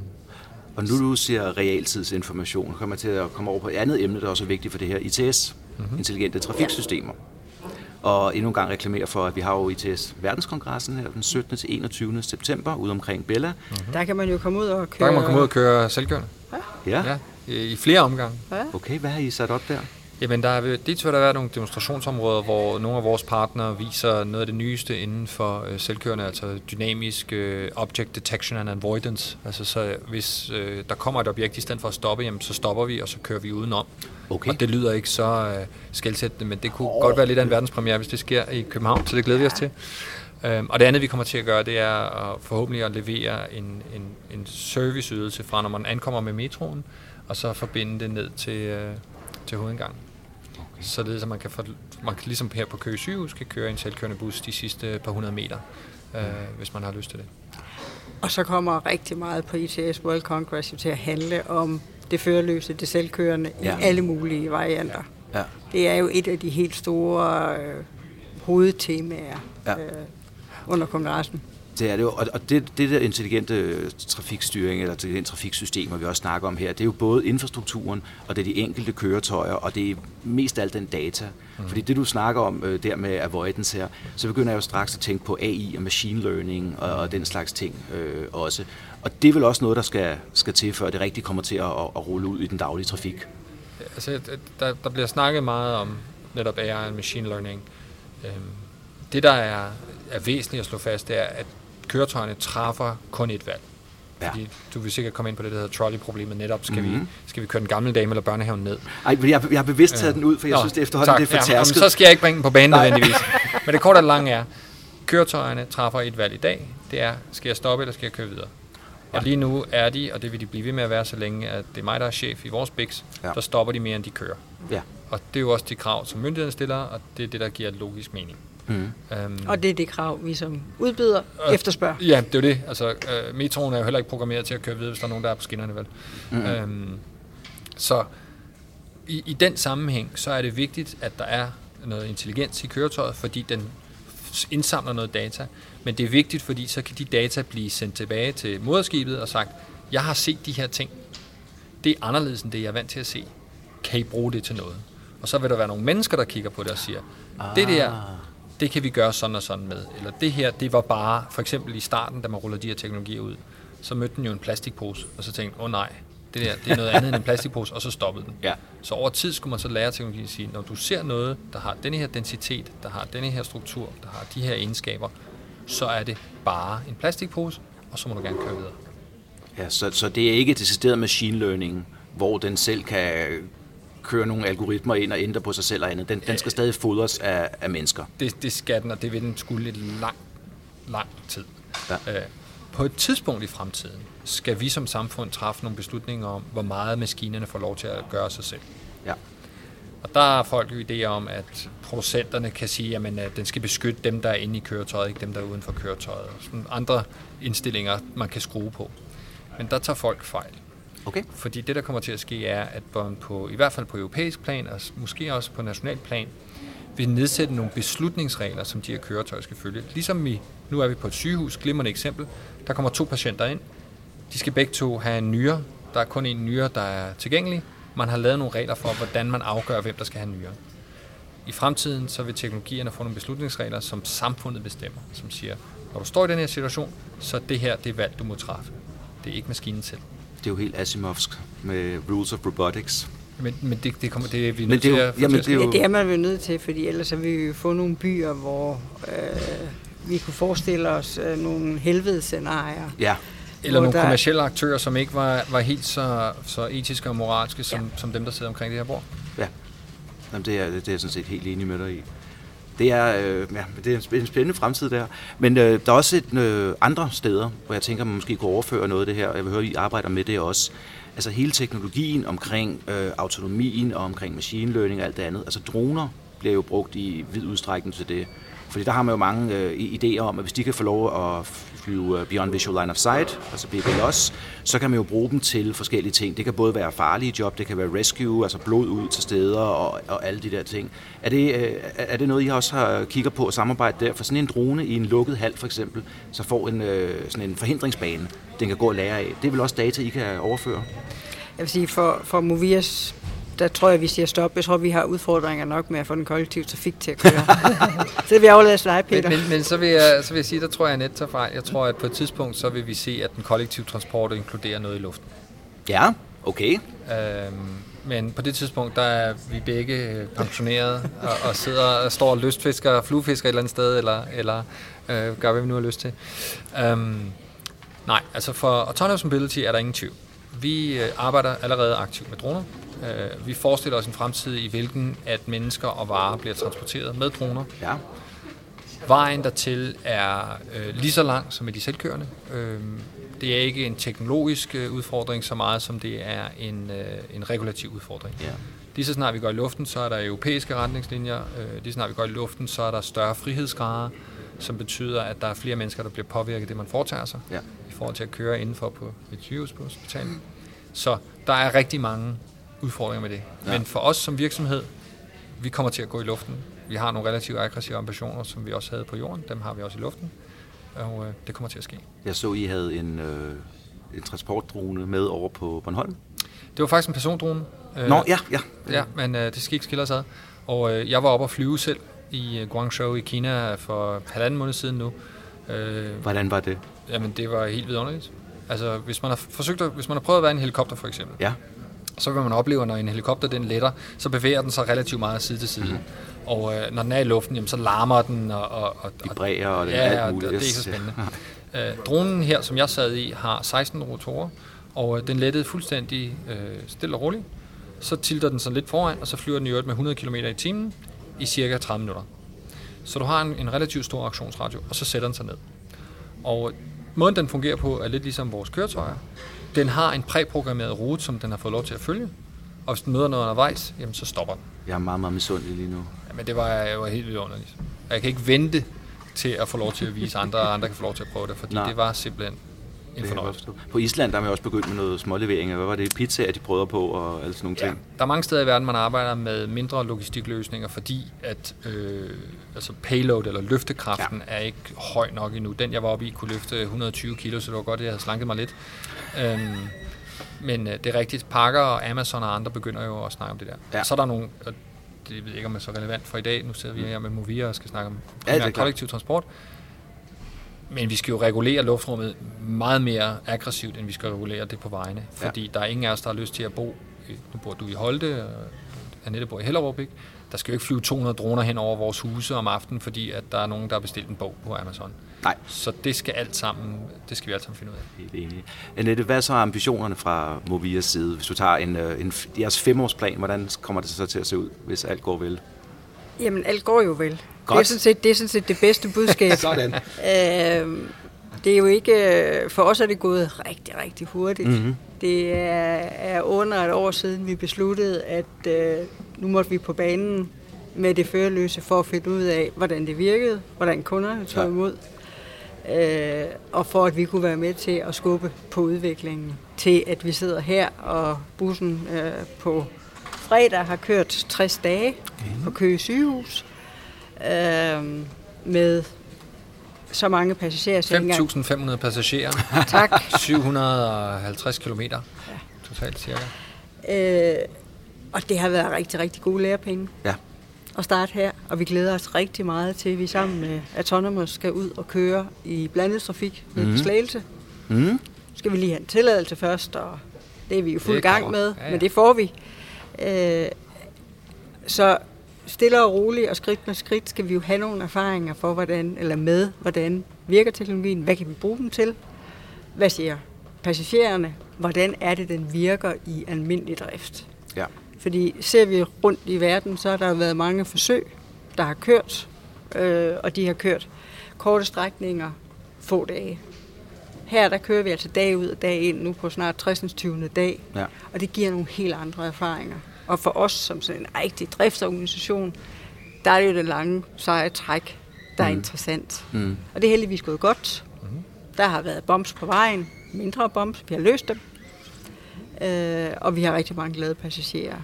Og nu du siger realtidsinformation, kommer til at komme over på et andet emne, der også er vigtigt for det her, I T S, mm-hmm. intelligente trafiksystemer. Ja. Og endnu en gang reklamere for, at vi har jo I T S Verdenskongressen her den syttende til enogtyvende september ude omkring Bella. Mm-hmm. Der kan man jo komme ud og køre... Der kan man komme ud og køre selvkørende. Ja. ja. I flere omgange. Ja. Okay, hvad har I sat op der? Jamen, der er, det tror jeg, der har været nogle demonstrationsområder, hvor nogle af vores partnere viser noget af det nyeste inden for øh, selvkørende, altså dynamisk øh, object detection and avoidance. Altså, så hvis øh, der kommer et objekt, i stedet for at stoppe, jamen, så stopper vi, og så kører vi udenom. Okay. Og det lyder ikke så øh, skelsættende, men det kunne oh. godt være lidt af en verdenspremiere, hvis det sker i København, så det glæder vi os til. Øhm, og det andet, vi kommer til at gøre, det er at forhåbentlig at levere en, en, en serviceydelse fra, når man ankommer med metroen, og så forbinde det ned til, øh, til hovedindgangen. Okay. Således at man kan, for, man kan ligesom her på Køge Sygehus kan køre en selvkørende bus de sidste par hundrede meter, øh, mm. hvis man har lyst til det. Og så kommer rigtig meget på I T S World Congress til at handle om det førerløse, det selvkørende ja. i alle mulige varianter. Ja. Ja. Det er jo et af de helt store øh, hovedtemaer ja. øh, under kongressen. Det er det jo, og det, det der intelligente trafikstyring eller intelligente trafiksystemer, vi også snakker om her, det er jo både infrastrukturen, og det er de enkelte køretøjer, og det er mest alt den data. Mm. Fordi det, du snakker om der med avoidance her, så begynder jeg jo straks at tænke på A I og machine learning og, og den slags ting øh, også. Og det er vel også noget, der skal, skal til, før det rigtig kommer til at, at rulle ud i den daglige trafik. Altså, der, der bliver snakket meget om netop A I og machine learning. Det, der er, er væsentligt at slå fast, det er, at køretøjerne træffer kun et valg. Ja. Fordi du vil sikkert komme ind på det, der hedder trolley-problemet netop. Skal, mm-hmm. vi, skal vi køre den gamle dame eller børnehaven ned? Nej, jeg, jeg har bevidst taget øh. den ud, for jeg Nå, synes, det efterhånden tak. det er for tærsket. Ja, så skal jeg ikke bringe den på banen nødvendigvis. Men det korte og lange er, køretøjerne træffer et valg i dag. Det er, skal jeg stoppe eller skal jeg køre videre? Ja. Og lige nu er de, og det vil de blive ved med at være, så længe at det er mig, der er chef i vores biks, ja. der stopper de mere, end de kører. Ja. Og det er jo også de krav, som myndighederne stiller, og det er det, der giver logisk mening. Mm. Øhm, og det er det krav, vi som udbyder øh, efterspørger. Ja, det er det. Altså, øh, metroen er jo heller ikke programmeret til at køre videre, hvis der er nogen, der er på skinnerne, vel? Mm. Øhm, så i, i den sammenhæng, så er det vigtigt, at der er noget intelligens i køretøjet, fordi den indsamler noget data. Men det er vigtigt, fordi så kan de data blive sendt tilbage til moderskibet og sagt, jeg har set de her ting. Det er anderledes end det, jeg er vant til at se. Kan I bruge det til noget? Og så vil der være nogle mennesker, der kigger på det og siger, ah. det der... det kan vi gøre sådan og sådan med. Eller det her, det var bare, for eksempel i starten, da man ruller de her teknologier ud, så mødte den jo en plastikpose, og så tænkte åh oh, nej, det der, det er noget andet end en plastikpose, og så stoppede den. Ja. Så over tid skulle man så lære teknologien at sige, når du ser noget, der har denne her densitet, der har denne her struktur, der har de her egenskaber, så er det bare en plastikpose, og så må du gerne køre videre. Ja, så, så det er ikke decideret machine learning, hvor den selv kan... kører nogle algoritmer ind og ændrer på sig selv og andet. Den, den skal stadig fodres af, af mennesker. Det, det skal den, og det vil den skulle lidt lang, lang tid. Ja. Øh, på et tidspunkt i fremtiden skal vi som samfund træffe nogle beslutninger om, hvor meget maskinerne får lov til at gøre sig selv. Ja. Og der er folk jo idéer om, at producenterne kan sige, jamen, at den skal beskytte dem, der er inde i køretøjet, ikke dem, der er uden for køretøjet. Sådan andre indstillinger, man kan skrue på. Men der tager folk fejl. Okay. Fordi det, der kommer til at ske, er, at man på, i hvert fald på europæisk plan, og måske også på national plan, vil nedsætte nogle beslutningsregler, som de her køretøjer skal følge. Ligesom vi, nu er vi på et sygehus, glimrende eksempel, der kommer to patienter ind. De skal begge to have en nyre. Der er kun en nyre, der er tilgængelig. Man har lavet nogle regler for, hvordan man afgør, hvem der skal have en nyre. I fremtiden så vil teknologierne få nogle beslutningsregler, som samfundet bestemmer, som siger, når du står i den her situation, så det her, det er valg, du må træffe. Det er ikke maskinen selv. Det er jo helt asimovsk med rules of robotics. Men, men det, det kommer det er vi nødt til jo, at jamen, det, er jo... ja, det er man jo nødt til, fordi ellers så vil vi få nogle byer, hvor øh, vi kunne forestille os øh, nogle helvedescenarier. Ja. Eller nogle der... kommercielle aktører, som ikke var, var helt så, så etiske og moralske, som, ja. som dem, der sidder omkring det her bord. Ja, jamen, det, er, det er jeg sådan set helt enig med dig i. Det er, øh, ja, det er en spændende fremtid der. Men øh, der er også et, øh, andre steder, hvor jeg tænker, man måske kunne overføre noget af det her, og jeg vil høre, I arbejder med det også. altså hele teknologien omkring øh, autonomien og omkring machine learning og alt det andet. Altså droner bliver jo brugt i vid udstrækning til det. Fordi der har man jo mange øh, idéer om, at hvis de kan få lov at flyve beyond visual line of sight, altså B V L O S, så kan man jo bruge dem til forskellige ting. Det kan både være farlige job, det kan være rescue, altså blod ud til steder og, og alle de der ting. Er det, øh, er det noget, I også har kigger på at samarbejde der? For sådan en drone i en lukket hal for eksempel, så får en, øh, sådan en forhindringsbane, den kan gå og lære af. Det er vel også data, I kan overføre? Jeg vil sige, for, for Movias, der tror jeg, vi siger stop. Jeg tror, vi har udfordringer nok med at få den kollektive trafik til at køre. Så vi overlader os dig, Peter. Men, men, men så, vil jeg, så vil jeg sige, der tror jeg, Annette tager fejl. Jeg tror, at på et tidspunkt, så vil vi se, at den kollektive transport inkluderer noget i luften. Ja, okay. Øhm, men på det tidspunkt, der er vi begge pensionerede og, og sidder og står og lystfisker og fluefisker et eller andet sted, eller, eller øh, gør, hvad vi nu har lyst til. Øhm, nej, altså for Autonomous Mobility er der ingen tvivl. Vi arbejder allerede aktivt med droner. Vi forestiller os en fremtid, i hvilken at mennesker og varer bliver transporteret med droner. Ja. Vejen dertil er øh, lige så lang som med de selvkørende. Øh, det er ikke en teknologisk øh, udfordring så meget, som det er en, øh, en regulativ udfordring. Ja. Lige så snart vi går i luften, så er der europæiske retningslinjer. Øh, lige så snart vi går i luften, så er der større frihedsgrader, som betyder, at der er flere mennesker, der bliver påvirket af det, man foretager sig, ja, i forhold til at køre indenfor på et sygehushospital. Mm. Så der er rigtig mange udfordringer med det. Ja. Men for os som virksomhed, vi kommer til at gå i luften. Vi har nogle relativt aggressive ambitioner, som vi også havde på jorden. Dem har vi også i luften. Og øh, det kommer til at ske. Jeg så, I havde en, øh, en transportdrone med over på Bornholm. Det var faktisk en persondrone. Øh, Nå, ja, ja. Ja, men øh, det skal ikke skille os ad. Og øh, jeg var oppe og flyve selv i Guangzhou i Kina for halvanden måned siden nu. Øh, Hvordan var det? Jamen, det var helt vidunderligt. Altså, hvis man har forsøgt at, hvis man har prøvet at være i en helikopter, for eksempel. Ja. Så vil man opleve, at når en helikopter den letter, så bevæger den sig relativt meget side til side. Mm-hmm. Og øh, når den er i luften, jamen, så larmer den. Og, og, og, vibrerer og, og det er ja, alt muligt. Og det er ikke så spændende. Ja. Øh, dronen her, som jeg sad i, har seksten rotorer, og øh, den lettede fuldstændig øh, stille og roligt. Så tilter den sådan lidt foran, og så flyver den i øvrigt med hundrede kilometer i timen i cirka tredive minutter. Så du har en, en relativt stor aktionsradio, og så sætter den sig ned. Og måden den fungerer på, er lidt ligesom vores køretøjer. Den har en præprogrammeret rute, som den har fået lov til at følge. Og hvis den møder noget undervejs, jamen, så stopper den. Jeg er meget, meget misundelig lige nu. Jamen, det var, jeg var helt vidunderligt. Jeg kan ikke vente til at få lov til at vise andre, og andre kan få lov til at prøve det, fordi Nej. Det var simpelthen en fornøjelse. På Island der har man også begyndt med noget småleveringer. Hvad var det? Pizzaer, de prøver på og alle sådan nogle ja, ting? Der er mange steder i verden, man arbejder med mindre logistikløsninger, fordi at øh, altså payload eller løftekraften ja. Er ikke høj nok endnu. Den, jeg var oppe i, kunne løfte hundrede og tyve kilo, så det var godt, at jeg havde slanket mig lidt. Øhm, men øh, det er rigtigt. Pakker og Amazon og andre begynder jo at snakke om det der. Ja. Så er der nogle, og det ved jeg ikke, om det er så relevant for i dag. Nu sidder vi her med Movia og skal snakke om ja, kollektiv transport. Men vi skal jo regulere luftrummet meget mere aggressivt, end vi skal regulere det på vejene. Fordi ja. Der er ingen af os, der har lyst til at bo. Nu bor du i Holte, og Annette bor i Hillerød, ikke? Der skal jo ikke flyve to hundrede droner hen over vores huse om aftenen, fordi at der er nogen, der har bestilt en bog på Amazon. Nej. Så det skal alt sammen, det skal vi alt sammen finde ud af. Helt enig. Annette, hvad så er ambitionerne fra Movias side? Hvis du tager en, en, jeres femårsplan, hvordan kommer det så til at se ud, hvis alt går vel? Jamen, alt går jo vel. Det er, sådan set, det er sådan set det bedste budskab. Sådan. Æm, det er jo ikke... For os er det gået rigtig, rigtig hurtigt. Mm-hmm. Det er, er under et år siden, vi besluttede, at øh, nu måtte vi på banen med det førerløse for at finde ud af, hvordan det virkede, hvordan kunderne tog imod, øh, og for at vi kunne være med til at skubbe på udviklingen til, at vi sidder her, og bussen øh, på fredag har kørt tres dage mm. på Køge sygehus. Øhm, med så mange passagerer. fem tusind fem hundrede passagerer. Tak. syv hundrede og halvtreds kilometer ja. Totalt cirka. Øh, og det har været rigtig, rigtig gode lærepenge ja. At starte her. Og vi glæder os rigtig meget til, at vi sammen med Autonomous skal ud og køre i blandet trafik med mm. Slagelse. Mm. Skal vi lige have en tilladelse først, og det er vi jo fuld gang med, ja, ja. Men det får vi. Øh, så... Stille og roligt og skridt med skridt skal vi jo have nogle erfaringer for, hvordan, eller med, hvordan virker teknologien, hvad kan vi bruge den til, hvad siger passagererne, hvordan er det, den virker i almindelig drift. Ja. Fordi ser vi rundt i verden, så har der været mange forsøg, der har kørt, øh, og de har kørt korte strækninger få dage. Her der kører vi altså dag ud og dag ind nu på snart tresindstyvende dag, ja. Og det giver nogle helt andre erfaringer. Og for os som sådan en rigtig driftsorganisation, der er det jo det lange, seje træk, der er mm. interessant. Mm. Og det er heldigvis gået godt. Mm. Der har været bombs på vejen, mindre bombs, vi har løst dem. Øh, og vi har rigtig mange glade passagerer.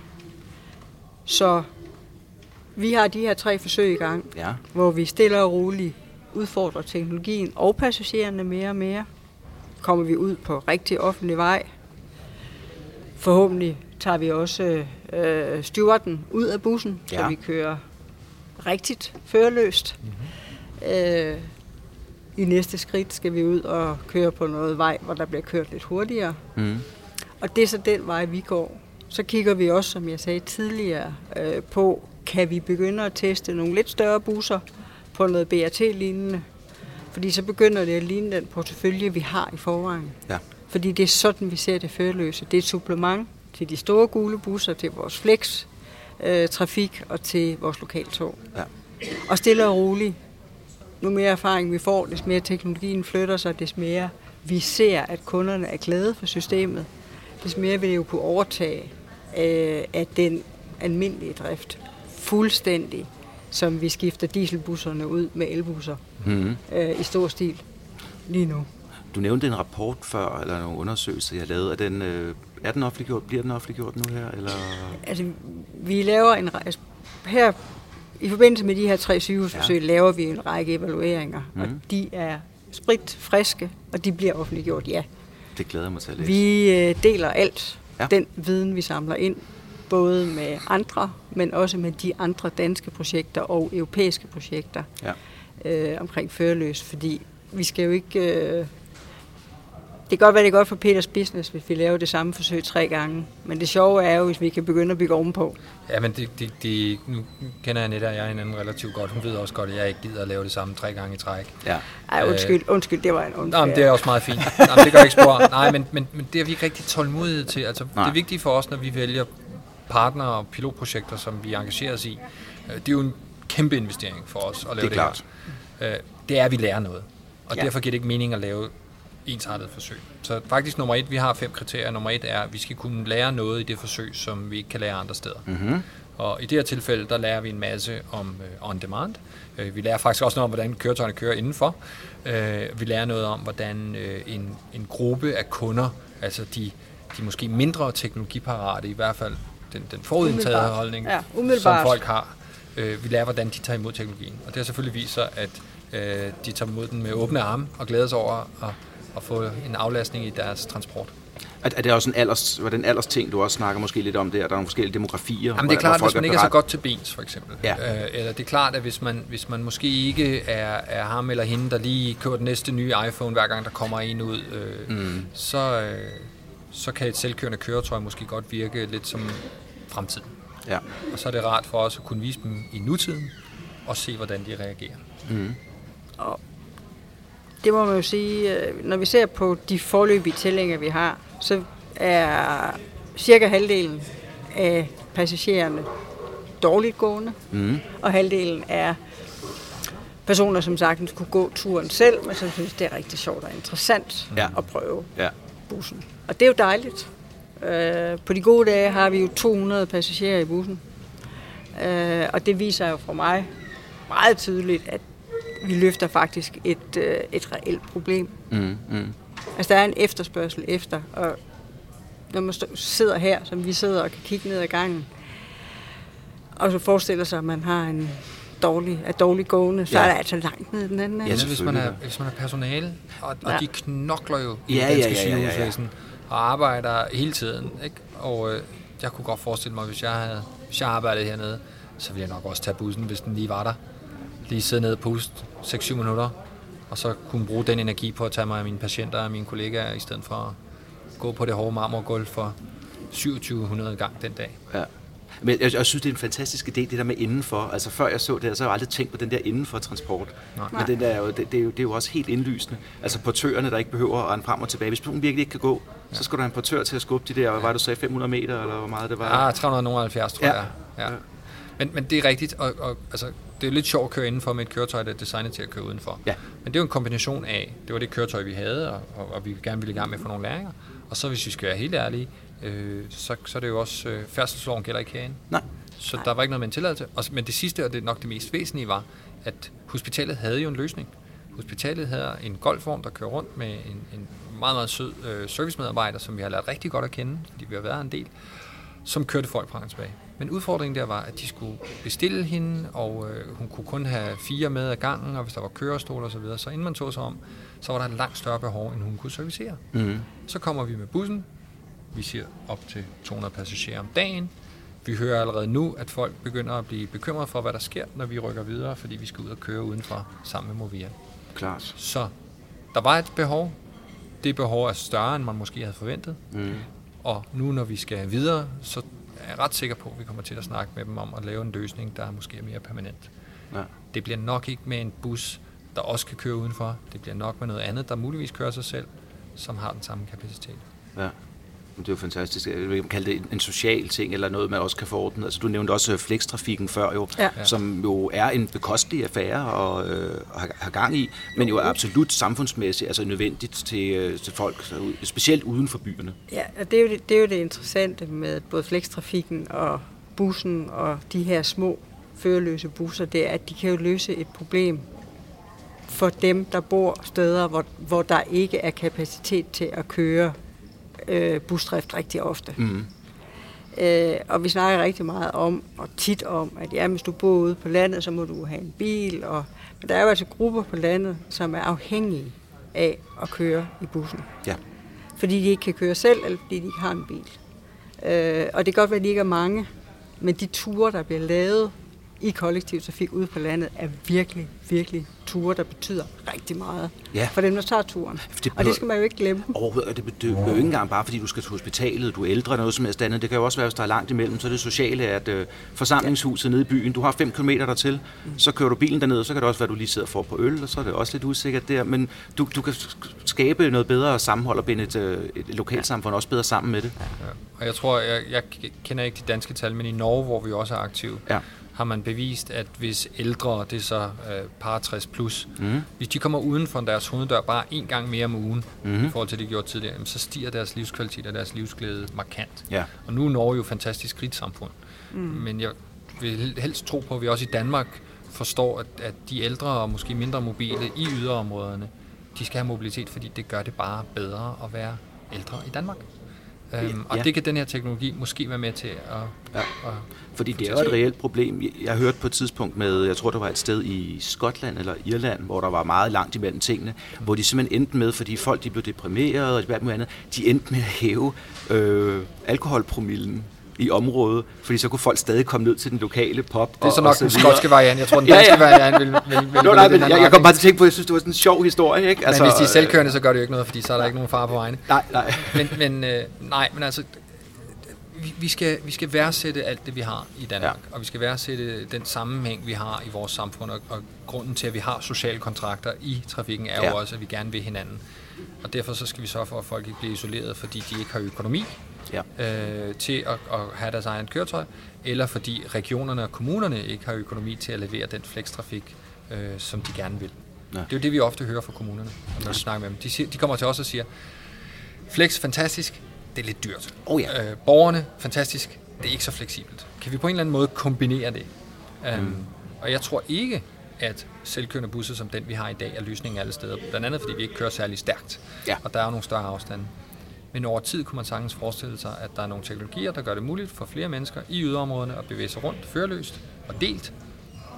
Så vi har de her tre forsøg i gang, ja. Hvor vi stille og roligt udfordrer teknologien og passagererne mere og mere. Kommer vi ud på rigtig offentlig vej. Forhåbentlig tager vi også øh, stewarden ud af bussen, ja. Så vi kører rigtigt førerløst. Mm-hmm. Øh, I næste skridt skal vi ud og køre på noget vej, hvor der bliver kørt lidt hurtigere. Mm. Og det er så den vej, vi går. Så kigger vi også, som jeg sagde tidligere, øh, på, kan vi begynde at teste nogle lidt større busser på noget B R T-lignende. Fordi så begynder det at ligne den portefølje, vi har i forvejen. Ja. Fordi det er sådan, vi ser det førerløse. Det er et supplement til de store gule busser, til vores flex-trafik øh, og til vores lokaltog. Ja. Og stille og roligt. Nu mere erfaring vi får, des mere teknologien flytter sig, des mere vi ser, at kunderne er glade for systemet. Des mere vil det jo kunne overtage øh, af den almindelige drift fuldstændig, som vi skifter dieselbusserne ud med elbusser mm-hmm. øh, i stor stil lige nu. Du nævnte en rapport før, eller nogle undersøgelser, jeg lavede. Er den, øh, er den offentliggjort? Bliver den offentliggjort nu her? Eller? Altså, vi laver en... Altså, her, i forbindelse med de her tre sygehusforsøg, ja. Laver vi en række evalueringer, mm. og de er spritfriske, og de bliver offentliggjort, ja. Det glæder mig til at læse. Vi øh, deler alt, ja. Den viden, vi samler ind, både med andre, men også med de andre danske projekter og europæiske projekter ja. øh, omkring førerløs, fordi vi skal jo ikke... Øh, det kan godt være, det er godt for Peters business, hvis vi laver det samme forsøg tre gange. Men det sjove er jo, hvis vi kan begynde at bygge ovenpå. Ja, men det, det, det, nu kender Annette og jeg hinanden relativt godt. Hun ved også godt, at jeg ikke gider at lave det samme tre gange i træk. Ja. Ej, undskyld, øh, undskyld, det var en undskyld. Jamen, det er også meget fint. Jamen, det gør ikke spor. Nej, men, men, men det er vi ikke rigtig tålmodige til. Altså, det er vigtigt for os, når vi vælger partnere og pilotprojekter, som vi engagerer os i. Det er jo en kæmpe investering for os at lave det, er det klart. Her. Det er, at vi lærer noget. Og ja. Derfor giver det ikke mening at lave ensartet forsøg. Så faktisk nummer et, vi har fem kriterier. Nummer et er, at vi skal kunne lære noget i det forsøg, som vi ikke kan lære andre steder. Mm-hmm. Og i det her tilfælde, der lærer vi en masse om uh, on demand. Uh, vi lærer faktisk også noget om, hvordan køretøjerne kører indenfor. Uh, vi lærer noget om, hvordan uh, en, en gruppe af kunder, altså de, de måske mindre teknologiparate, i hvert fald den, den forudindtagede holdning, ja, som folk har. Uh, vi lærer, hvordan de tager imod teknologien. Og det har selvfølgelig vist sig, at uh, de tager imod den med åbne arme og glæder sig over at og få en aflastning i deres transport. Er, er det også en alders, var det en alders ting, du også snakker måske lidt om der? Der er nogle forskellige demografier. Jamen det er klart, at hvis man ikke er så godt til bens, for eksempel. Ja. Øh, eller det er klart, at hvis man, hvis man måske ikke er, er ham eller hende, der lige køber den næste nye iPhone, hver gang der kommer en ud, øh, mm. så, øh, så kan et selvkørende køretøj måske godt virke lidt som fremtiden. Ja. Og så er det rart for os at kunne vise dem i nutiden, og se, hvordan de reagerer. Mm. Og det må man jo sige, når vi ser på de forløbige tællinger, vi har, så er cirka halvdelen af passagererne dårligt gående, mm. og halvdelen er personer, som sagtens kunne gå turen selv, men som synes, det er rigtig sjovt og interessant ja. At prøve ja. Bussen. Og det er jo dejligt. På de gode dage har vi jo to hundrede passagerer i bussen, og det viser jo for mig meget tydeligt, at vi løfter faktisk et, øh, et reelt problem. Mm, mm. Altså, der er en efterspørgsel efter, og når man stå, sidder her, som vi sidder og kan kigge ned ad gangen, og så forestiller sig, at man har en dårlig, er dårlig gående, så ja. Er der altså langt ned den anden. Ja, altså, hvis man er, hvis man er personale, og, og ja. De knokler jo i ja, det danske ja, ja, ja, ja. Sygehusvæsen, og arbejder hele tiden, ikke? Og øh, jeg kunne godt forestille mig, hvis jeg havde, hvis jeg arbejdede hernede, så ville jeg nok også tage bussen, hvis den lige var der. Lige sidde nede og puste seks syv minutter, og så kunne bruge den energi på at tage mig af mine patienter og mine kollegaer, i stedet for at gå på det hårde marmorgulv for syvogtyve hundrede gang den dag. Ja. Men jeg, jeg synes, det er en fantastisk idé, det der med indenfor. Altså før jeg så det her, så har jeg aldrig tænkt på den der indenfor transport. Nej. Men den der er jo, det, det, er jo, det er jo også helt indlysende. Altså portørerne, der ikke behøver at rende frem og tilbage. Hvis personen virkelig ikke kan gå, ja. Så skal du have en portør til at skubbe de der, hvad var du sagde, fem hundrede meter, eller hvor meget det var? Ah, tre hundrede og halvfjerds, tror ja. Jeg. Ja. Men, men det er rigtigt, og, og altså det er lidt sjovt at køre indenfor med et køretøj, der er designet til at køre udenfor. Ja. Men det er jo en kombination af, det var det køretøj, vi havde, og, og, og vi gerne ville i gang med at få nogle læringer. Og så hvis vi skal være helt ærlige, øh, så, så er det jo også, øh, færdselsloven gælder ikke herinde. Nej. Så Nej. Der var ikke noget med en tilladelse. Og, men det sidste, og det nok det mest væsentlige, var, at hospitalet havde jo en løsning. Hospitalet havde en golfvogn, der kører rundt med en, en meget, meget sød øh, servicemedarbejder, som vi har lært rigtig godt at kende, fordi vi har været en del, som kørte folk fra tilbage. Men udfordringen der var, at de skulle bestille hende, og øh, hun kunne kun have fire med ad gangen, og hvis der var kørestol og så videre, så inden man tog sig om, så var der et langt større behov, end hun kunne servicere. Mm-hmm. Så kommer vi med bussen, vi siger op til to hundrede passagerer om dagen. Vi hører allerede nu, at folk begynder at blive bekymrede for, hvad der sker, når vi rykker videre, fordi vi skal ud og køre udenfor sammen med Movia. Klart. Så der var et behov. Det behov er større, end man måske havde forventet. Mm. Og nu, når vi skal videre, så er jeg ret sikker på, at vi kommer til at snakke med dem om at lave en løsning, der måske er mere permanent. Ja. Det bliver nok ikke med en bus, der også kan køre udenfor. Det bliver nok med noget andet, der muligvis kører sig selv, som har den samme kapacitet. Ja. Det er jo fantastisk. Jeg vil kalde det en social ting, eller noget, man også kan forordne. Altså, du nævnte også flextrafikken før, jo, ja. Som jo er en bekostelig affære og øh, har gang i, men jo er absolut samfundsmæssigt, altså nødvendigt til, til folk, specielt uden for byerne. Ja, og det er jo det, det, er jo det interessante med både flextrafikken og bussen og de her små førerløse busser, det er, at de kan jo løse et problem for dem, der bor steder, hvor, hvor der ikke er kapacitet til at køre busdrift rigtig ofte. Mm. Øh, og vi snakker rigtig meget om, og tit om, at ja, hvis du bor ude på landet, så må du have en bil. Og, men der er jo altså grupper på landet, som er afhængige af at køre i bussen. Ja. Fordi de ikke kan køre selv, eller fordi de ikke har en bil. Øh, og det kan godt være, at de ikke er mange, men de ture, der bliver lavet i kollektiv trafik ude på landet, er virkelig, virkelig ture, der betyder rigtig meget ja. For dem, der tager turen. Det og det skal man jo ikke glemme. Overhovedet, det behøver jo ikke engang bare, fordi du skal til hospitalet, du er ældre eller noget som helst andet. Det kan jo også være, hvis der er langt imellem, så er det sociale, at øh, forsamlingshuset ja. Nede i byen, du har fem kilometer dertil, mm. så kører du bilen dernede, og så kan det også være, at du lige sidder for på øl, og så er det også lidt usikkert der. Men du, du kan skabe noget bedre sammenhold og binde et, et lokalsamfund også bedre sammen med det. Ja. Og jeg tror, jeg, jeg kender ikke de danske tal, men i Norge, hvor vi også er aktive, ja. Har man bevist, at hvis ældre, det er så øh, par tres plus, mm. hvis de kommer uden for deres hoveddør bare en gang mere om ugen, mm. i forhold til det, de gjorde tidligere, så stiger deres livskvalitet og deres livsglæde markant. Yeah. Og nu er Norge jo et fantastisk rigt samfund. Mm. Men jeg vil helst tro på, at vi også i Danmark forstår, at, at de ældre og måske mindre mobile i yderområderne, de skal have mobilitet, fordi det gør det bare bedre at være ældre i Danmark. Øhm, ja. Og det kan den her teknologi måske være med til at... Ja. at Fordi det er jo et reelt problem. Jeg hørte på et tidspunkt med, jeg tror det var et sted i Skotland eller Irland, hvor der var meget langt imellem tingene, hvor de simpelthen endte med, fordi folk de blev deprimerede og det andet, de endte med at hæve øh, alkoholpromillen i området, fordi så kunne folk stadig komme ned til den lokale pop. Det er så nok så den skotske variant. Jeg tror, den danske ja, ja. variant vil... vil, vil Nå, nej, men, jeg, jeg kom bare til at tænke på, at jeg synes, det var sådan en sjov historie. Ikke? Altså, men hvis de er selvkørende, så gør det jo ikke noget, fordi så er der nej, ikke nogen fare på vejene. Nej, nej. Men, men, øh, nej, men altså, vi, vi, skal, vi skal værdsætte alt det, vi har i Danmark, ja. Og vi skal værdsætte den sammenhæng, vi har i vores samfund, og, og grunden til, at vi har sociale kontrakter i trafikken, er ja. Jo også, at vi gerne vil hinanden. Og derfor så skal vi sørge for, at folk ikke bliver isoleret, fordi de ikke har økonomi ja. øh, til at, at have deres egen køretøj, eller fordi regionerne og kommunerne ikke har økonomi til at levere den flextrafik, øh, som de gerne vil. Ja. Det er jo det, vi ofte hører fra kommunerne, når vi snakker med dem. De, siger, de kommer til os og siger, flex fantastisk, det er lidt dyrt. Oh, ja. øh, borgerne fantastisk, det er ikke så fleksibelt. Kan vi på en eller anden måde kombinere det? Mm. Um, og jeg tror ikke... at selvkørende busser som den, vi har i dag, er løsningen alle steder. Blandt andet, fordi vi ikke kører særlig stærkt, ja. Og der er jo nogle større afstande. Men over tid kunne man sagtens forestille sig, at der er nogle teknologier, der gør det muligt for flere mennesker i yderområderne at bevæge sig rundt, førerløst og delt,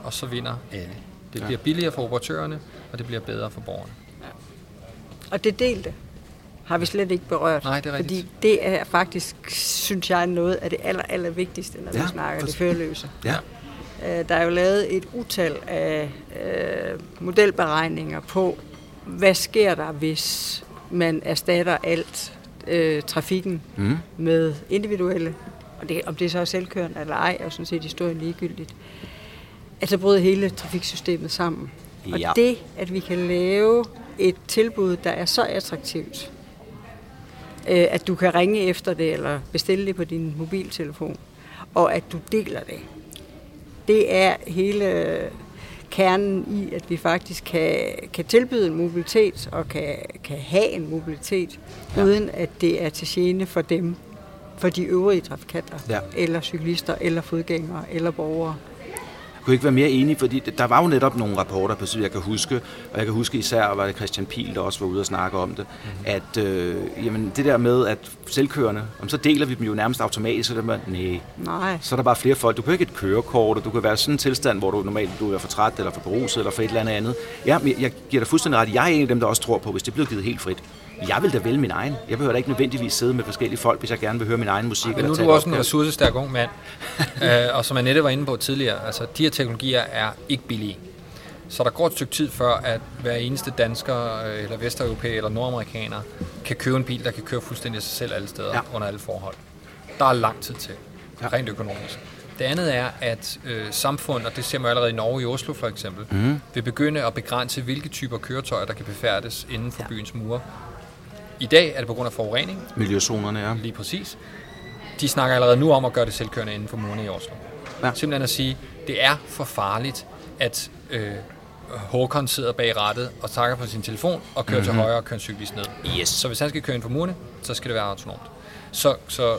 og så vinder alle. Det bliver billigere for operatørerne, og det bliver bedre for borgerne. Ja. Og det delte har vi slet ikke berørt. Nej, det er rigtigt. Fordi det er faktisk, synes jeg, noget af det aller, aller vigtigste, når ja, vi snakker for... det førerløse. Ja. Der er jo lavet et utal af øh, modelberegninger på, hvad sker der, hvis man erstatter alt øh, trafikken mm. med individuelle, og det, om det så er selvkørende eller ej, og sådan set historien ligegyldigt. Altså bryder hele trafiksystemet sammen. Ja. Og det, at vi kan lave et tilbud, der er så attraktivt, øh, at du kan ringe efter det, eller bestille det på din mobiltelefon, og at du deler det, det er hele kernen i, at vi faktisk kan, kan tilbyde en mobilitet og kan, kan have en mobilitet, ja. Uden at det er til gene for dem, for de øvrige trafikanter, ja. Eller cyklister, eller fodgængere, eller borgere. Jeg kunne ikke være mere enig, fordi der var jo netop nogle rapporter, på jeg kan huske, og jeg kan huske især, var det Christian Pihl, der også var ude og snakke om det, at øh, jamen, det der med, at selvkørende, så deler vi dem jo nærmest automatisk, så er der, næh, Nej. Så er der bare flere folk. Du kan ikke et kørekort, og du kan være i sådan en tilstand, hvor du normalt du er for træt, eller for beruset, eller for et eller andet andet. Ja, men jeg giver dig fuldstændig ret. Jeg er en af dem, der også tror på, hvis det bliver givet helt frit. Jeg vil da vælge min egen. Jeg behøver da ikke nødvendigvis sidde med forskellige folk, hvis jeg gerne vil høre min egen musik. Men nu er du også en ressourcestærk ung mand, øh, og som Annette var inde på tidligere, altså de her teknologier er ikke billige. Så der går et stykke tid før, at hver eneste dansker, eller vesteuropæer, eller nordamerikaner, kan købe en bil, der kan køre fuldstændig sig selv alle steder, ja. Under alle forhold. Der er lang tid til, rent økonomisk. Det andet er, at øh, samfund, og det ser man allerede i Norge i Oslo for eksempel, mm. vil begynde at begrænse, hvilke typer køretøjer, der kan befærdes inden for ja. Byens mure. I dag er det på grund af forurening. Miljøzonerne, ja. Lige præcis. De snakker allerede nu om at gøre det selvkørende inden for murene i Oslo. Ja. Simpelthen at sige, det er for farligt, at øh, Håkon sidder bag rattet og takker på sin telefon og kører mm-hmm. til højre og kører en cyklist ned. Yes. Så hvis han skal køre ind for murene, så skal det være autonomt. Så, så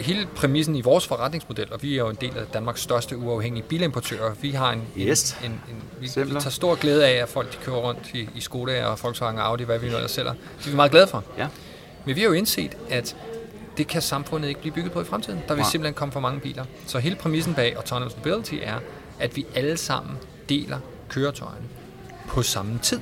hele præmissen i vores forretningsmodel, og vi er jo en del af Danmarks største uafhængige bilimportører, vi har en, yes. en, en, en vi, vi tager stor glæde af, at folk de kører rundt i, i Skoda og Volkswagen og Audi, hvad vi nu ellers sælger. Det er vi meget glade for. Ja. Men vi har jo indset, at det kan samfundet ikke blive bygget på i fremtiden. Der vil ja. Simpelthen komme for mange biler. Så hele præmissen bag Autonomous Mobility er, at vi alle sammen deler køretøjerne på samme tid.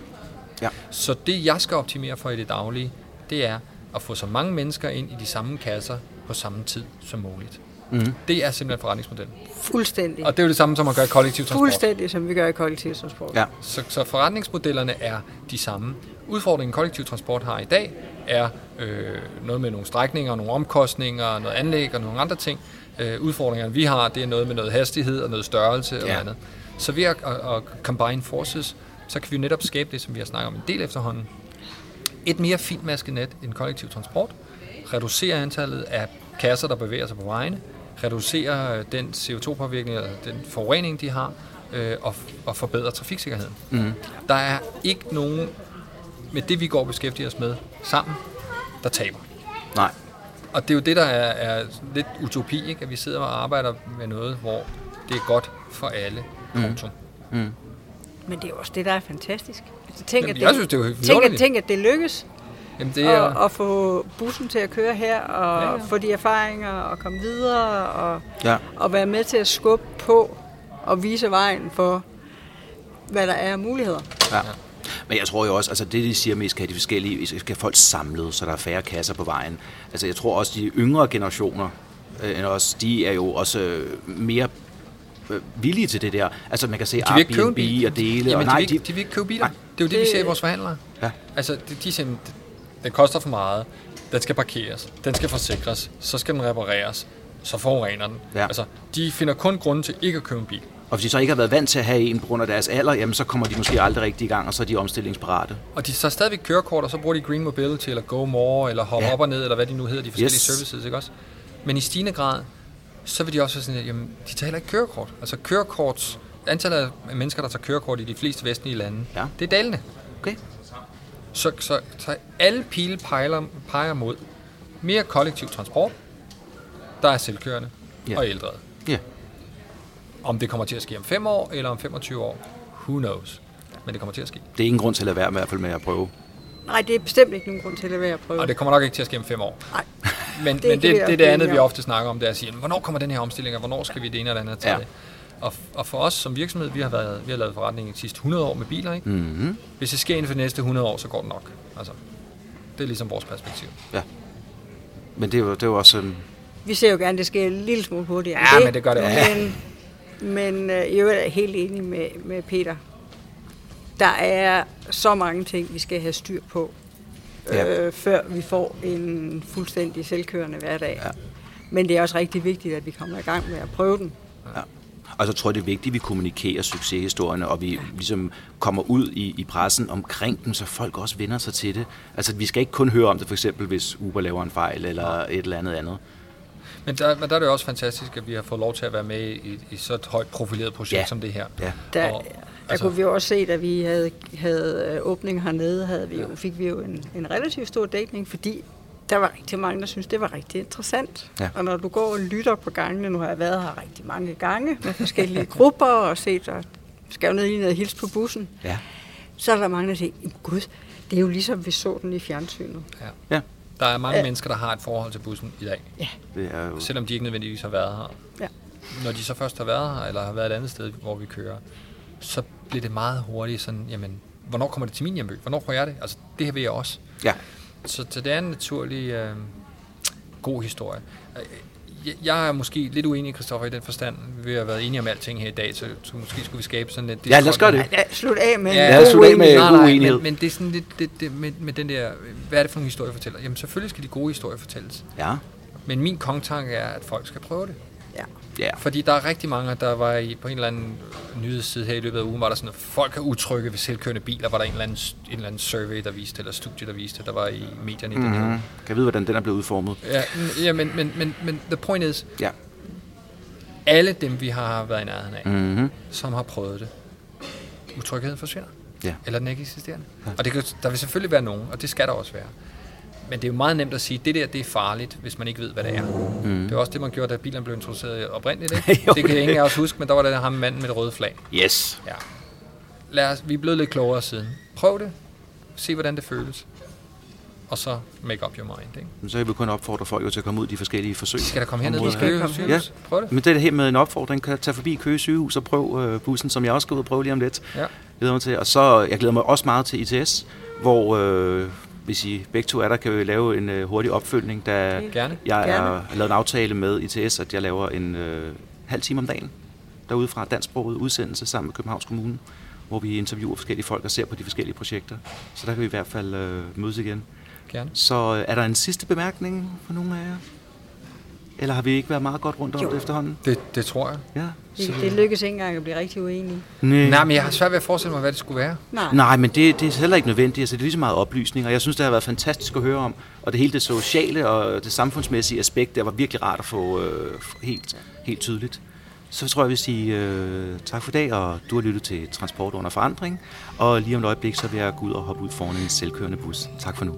Ja. Så det, jeg skal optimere for i det daglige, det er at få så mange mennesker ind i de samme kasser, på samme tid som muligt. Mm. Det er simpelthen forretningsmodellen. Fuldstændig. Og det er jo det samme som at gøre kollektiv transport. Fuldstændig, som vi gør i kollektiv transport. Ja. Så, så forretningsmodellerne er de samme. Udfordringen kollektiv transport har i dag er øh, noget med nogle strækninger, nogle omkostninger, noget anlæg og nogle andre ting. Øh, udfordringerne vi har, det er noget med noget hastighed og noget størrelse og ja. Andet. Så ved at, at, at combine forces, så kan vi netop skabe det, som vi har snakket om en del efterhånden. Et mere fintmasket net end kollektiv transport, reducere antallet af kasser, der bevæger sig på vejene, reducere den C O to påvirkning, den forurening, de har, øh, og, og forbedre trafiksikkerheden. Mm. Der er ikke nogen, med det vi går og beskæftiger os med sammen, der taber. Nej. Og det er jo det, der er, er lidt utopi, ikke? At vi sidder og arbejder med noget, hvor det er godt for alle. Mm. Mm. Men det er også det, der er fantastisk. Altså, tænk, Jamen, at det, synes, det er tænk, tænk, at det lykkes. Jamen, det er... og, og få bussen til at køre her, og ja, ja. Få de erfaringer, og komme videre, og, ja. Og være med til at skubbe på, og vise vejen for, hvad der er af muligheder. Ja. Men jeg tror jo også, altså det de siger mest, skal de forskellige, skal folk samlet, så der er færre kasser på vejen. Altså jeg tror også, de yngre generationer, øh, også, de er jo også mere villige til det der. Altså man kan se Airbnb de og dele. Jamen, og nej, de, vil, de vil ikke købe biler. Nej. Det er jo det, vi ser i vores forhandlere. Ja. Altså de, de siger, den koster for meget, den skal parkeres, den skal forsikres, så skal den repareres, så forurener den. Ja. Altså, de finder kun grunde til ikke at købe en bil. Og hvis de så ikke har været vant til at have en på grund af deres alder, jamen så kommer de måske aldrig rigtig i gang, og så er de omstillingsparate. Og de så stadigvæk kørekort, og så bruger de Green Mobility, eller Go More, eller Hop ja. Op og Ned, eller hvad de nu hedder, de forskellige yes. services, ikke også? Men i stigende grad, så vil de også være sådan, at jamen, de tager heller ikke kørekort. Altså kørekorts, antallet af mennesker, der tager kørekort i de fleste vestlige lande, ja. Det er dalende. Okay. Så, så, så alle pile pejler, peger mod mere kollektiv transport, der er selvkørende yeah. og ældre. Yeah. Om det kommer til at ske om fem år eller om femogtyve år, who knows. Men det kommer til at ske. Det er ingen grund til at lade være med, i hvert fald med at prøve. Nej, det er bestemt ikke nogen grund til at lade være at prøve. Og det kommer nok ikke til at ske om fem år. Nej. Men det er men det, det, det, det andet, vi ofte snakker om, det er at sige, hvornår kommer den her omstilling, og hvornår skal vi det ene eller andet til ja. Det? Og, og for os som virksomhed, vi har, været, vi har lavet forretning i de sidste hundrede år med biler, ikke? Mm-hmm. Hvis det sker inden for de næste hundrede år, så går det nok. Altså, det er ligesom vores perspektiv. Ja. Men det er jo, det er jo også... Um... Vi ser jo gerne, det sker en lille smule hurtigere. Ja, det, men det gør det også. Men, men jeg er helt enig med, med Peter. Der er så mange ting, vi skal have styr på, ja. øh, før vi får en fuldstændig selvkørende hverdag. Ja. Men det er også rigtig vigtigt, at vi kommer i gang med at prøve den. Ja. Og så tror jeg, det er vigtigt, at vi kommunikerer succeshistorierne, og vi ligesom kommer ud i, i pressen omkring dem, så folk også vender sig til det. Altså, vi skal ikke kun høre om det, for eksempel, hvis Uber laver en fejl eller et eller andet andet. Men der, men der er det jo også fantastisk, at vi har fået lov til at være med i, i så et højt profileret projekt ja. Som det her. Ja. Der, og, Der altså, kunne vi også se, at vi havde, havde åbning hernede, havde vi, ja. fik vi jo en, en relativt stor dækning, fordi der var rigtig mange, der synes det var rigtig interessant. Ja. Og når du går og lytter på gangene, nu har jeg været her rigtig mange gange, med forskellige grupper, og set, der skal jo ned i noget hils på bussen, ja. så er der mange, der siger, gud, det er jo ligesom vi så den i fjernsynet. Ja. Ja. Der er mange Æ. mennesker, der har et forhold til bussen i dag. Ja. Det er jo... Selvom de ikke nødvendigvis har været her. Ja. Når de så først har været her, eller har været et andet sted, hvor vi kører, så bliver det meget hurtigt sådan, jamen, hvornår kommer det til min hjemby? Hvornår prøver jeg det? Altså, det her vil jeg også. Ja. Så det er en naturlig øh, god historie. Jeg er måske lidt uenig, Kristoffer, i den forstand. Vi har været enige om alting her i dag, så, så måske skulle vi skabe sådan lidt... Ja, lad os gøre det. Ja, slut af med ja, ja, slut af med nej, nej, uenighed. Men, men det er sådan lidt det, det, med, med den der... Hvad er det for nogle historier, fortæller? Jamen, selvfølgelig skal de gode historier fortælles. Ja. Men min kongtanke er, at folk skal prøve det. Ja. Yeah. Fordi der er rigtig mange, der var i, på en eller anden nyhedsside her i løbet af ugen, var der sådan, at folk er utrygge ved selvkørende biler, var der en eller anden, en eller anden survey, der viste, eller studie, der viste, der var i medierne i mm-hmm. den her. Kan jeg vide, hvordan den er blevet udformet? Ja, ja men, men, men, men the point is, yeah. alle dem, vi har været i nærheden af, mm-hmm. som har prøvet det, utrygheden forsvinder. Yeah. Eller den ikke eksisterende. Ja. Og det kan, der vil selvfølgelig være nogen, og det skal der også være. Men det er jo meget nemt at sige, at det der, det er farligt, hvis man ikke ved, hvad det er. Mm. Det var også det, man gjorde, da bilen blev introduceret oprindeligt. Ikke? Det kan ingen af os huske, men der var der ham manden med det røde flag. Yes. Ja. Lad os, vi er blevet lidt klogere siden. Prøv det. Se, hvordan det føles. Og så make up your mind. Ikke? Men så kan vi kun opfordre folk til at komme ud i de forskellige forsøg. Skal der komme herned på Køge Sygehus? Ja. Prøv det. Men det her med en opfordring, kan tage forbi Køge Sygehus og prøve bussen, som jeg også skal ud og prøve lige om lidt. Ja. Jeg glæder mig til. Og så, jeg glæder mig også meget til I T S, hvor... Øh, hvis I begge to er der, kan vi lave en øh, hurtig opfølgning, da Gerne. jeg har lavet en aftale med I T S, at jeg laver en øh, halv time om dagen derude fra dansksproget udsendelse sammen med Københavns Kommune, hvor vi interviewer forskellige folk og ser på de forskellige projekter. Så der kan vi i hvert fald øh, mødes igen. Gerne. Så øh, er der en sidste bemærkning for nogen af jer? Eller har vi ikke været meget godt rundt om jo. det efterhånden? Det, det tror jeg. Ja. Det, det lykkes ikke engang at blive rigtig uenig. Nej. Nej, men jeg har svært ved at forestille mig, hvad det skulle være. Nej, Nej men det, det er heller ikke nødvendigt. Altså, det er lige så meget oplysning, og jeg synes, det har været fantastisk at høre om. Og det hele det sociale og det samfundsmæssige aspekt, der var virkelig rart at få øh, helt, helt tydeligt. Så tror jeg, jeg vil sige øh, tak for i dag, og du har lyttet til Transport under forandring. Og lige om et øjeblik, så vil jeg gå ud og hoppe ud foran en selvkørende bus. Tak for nu.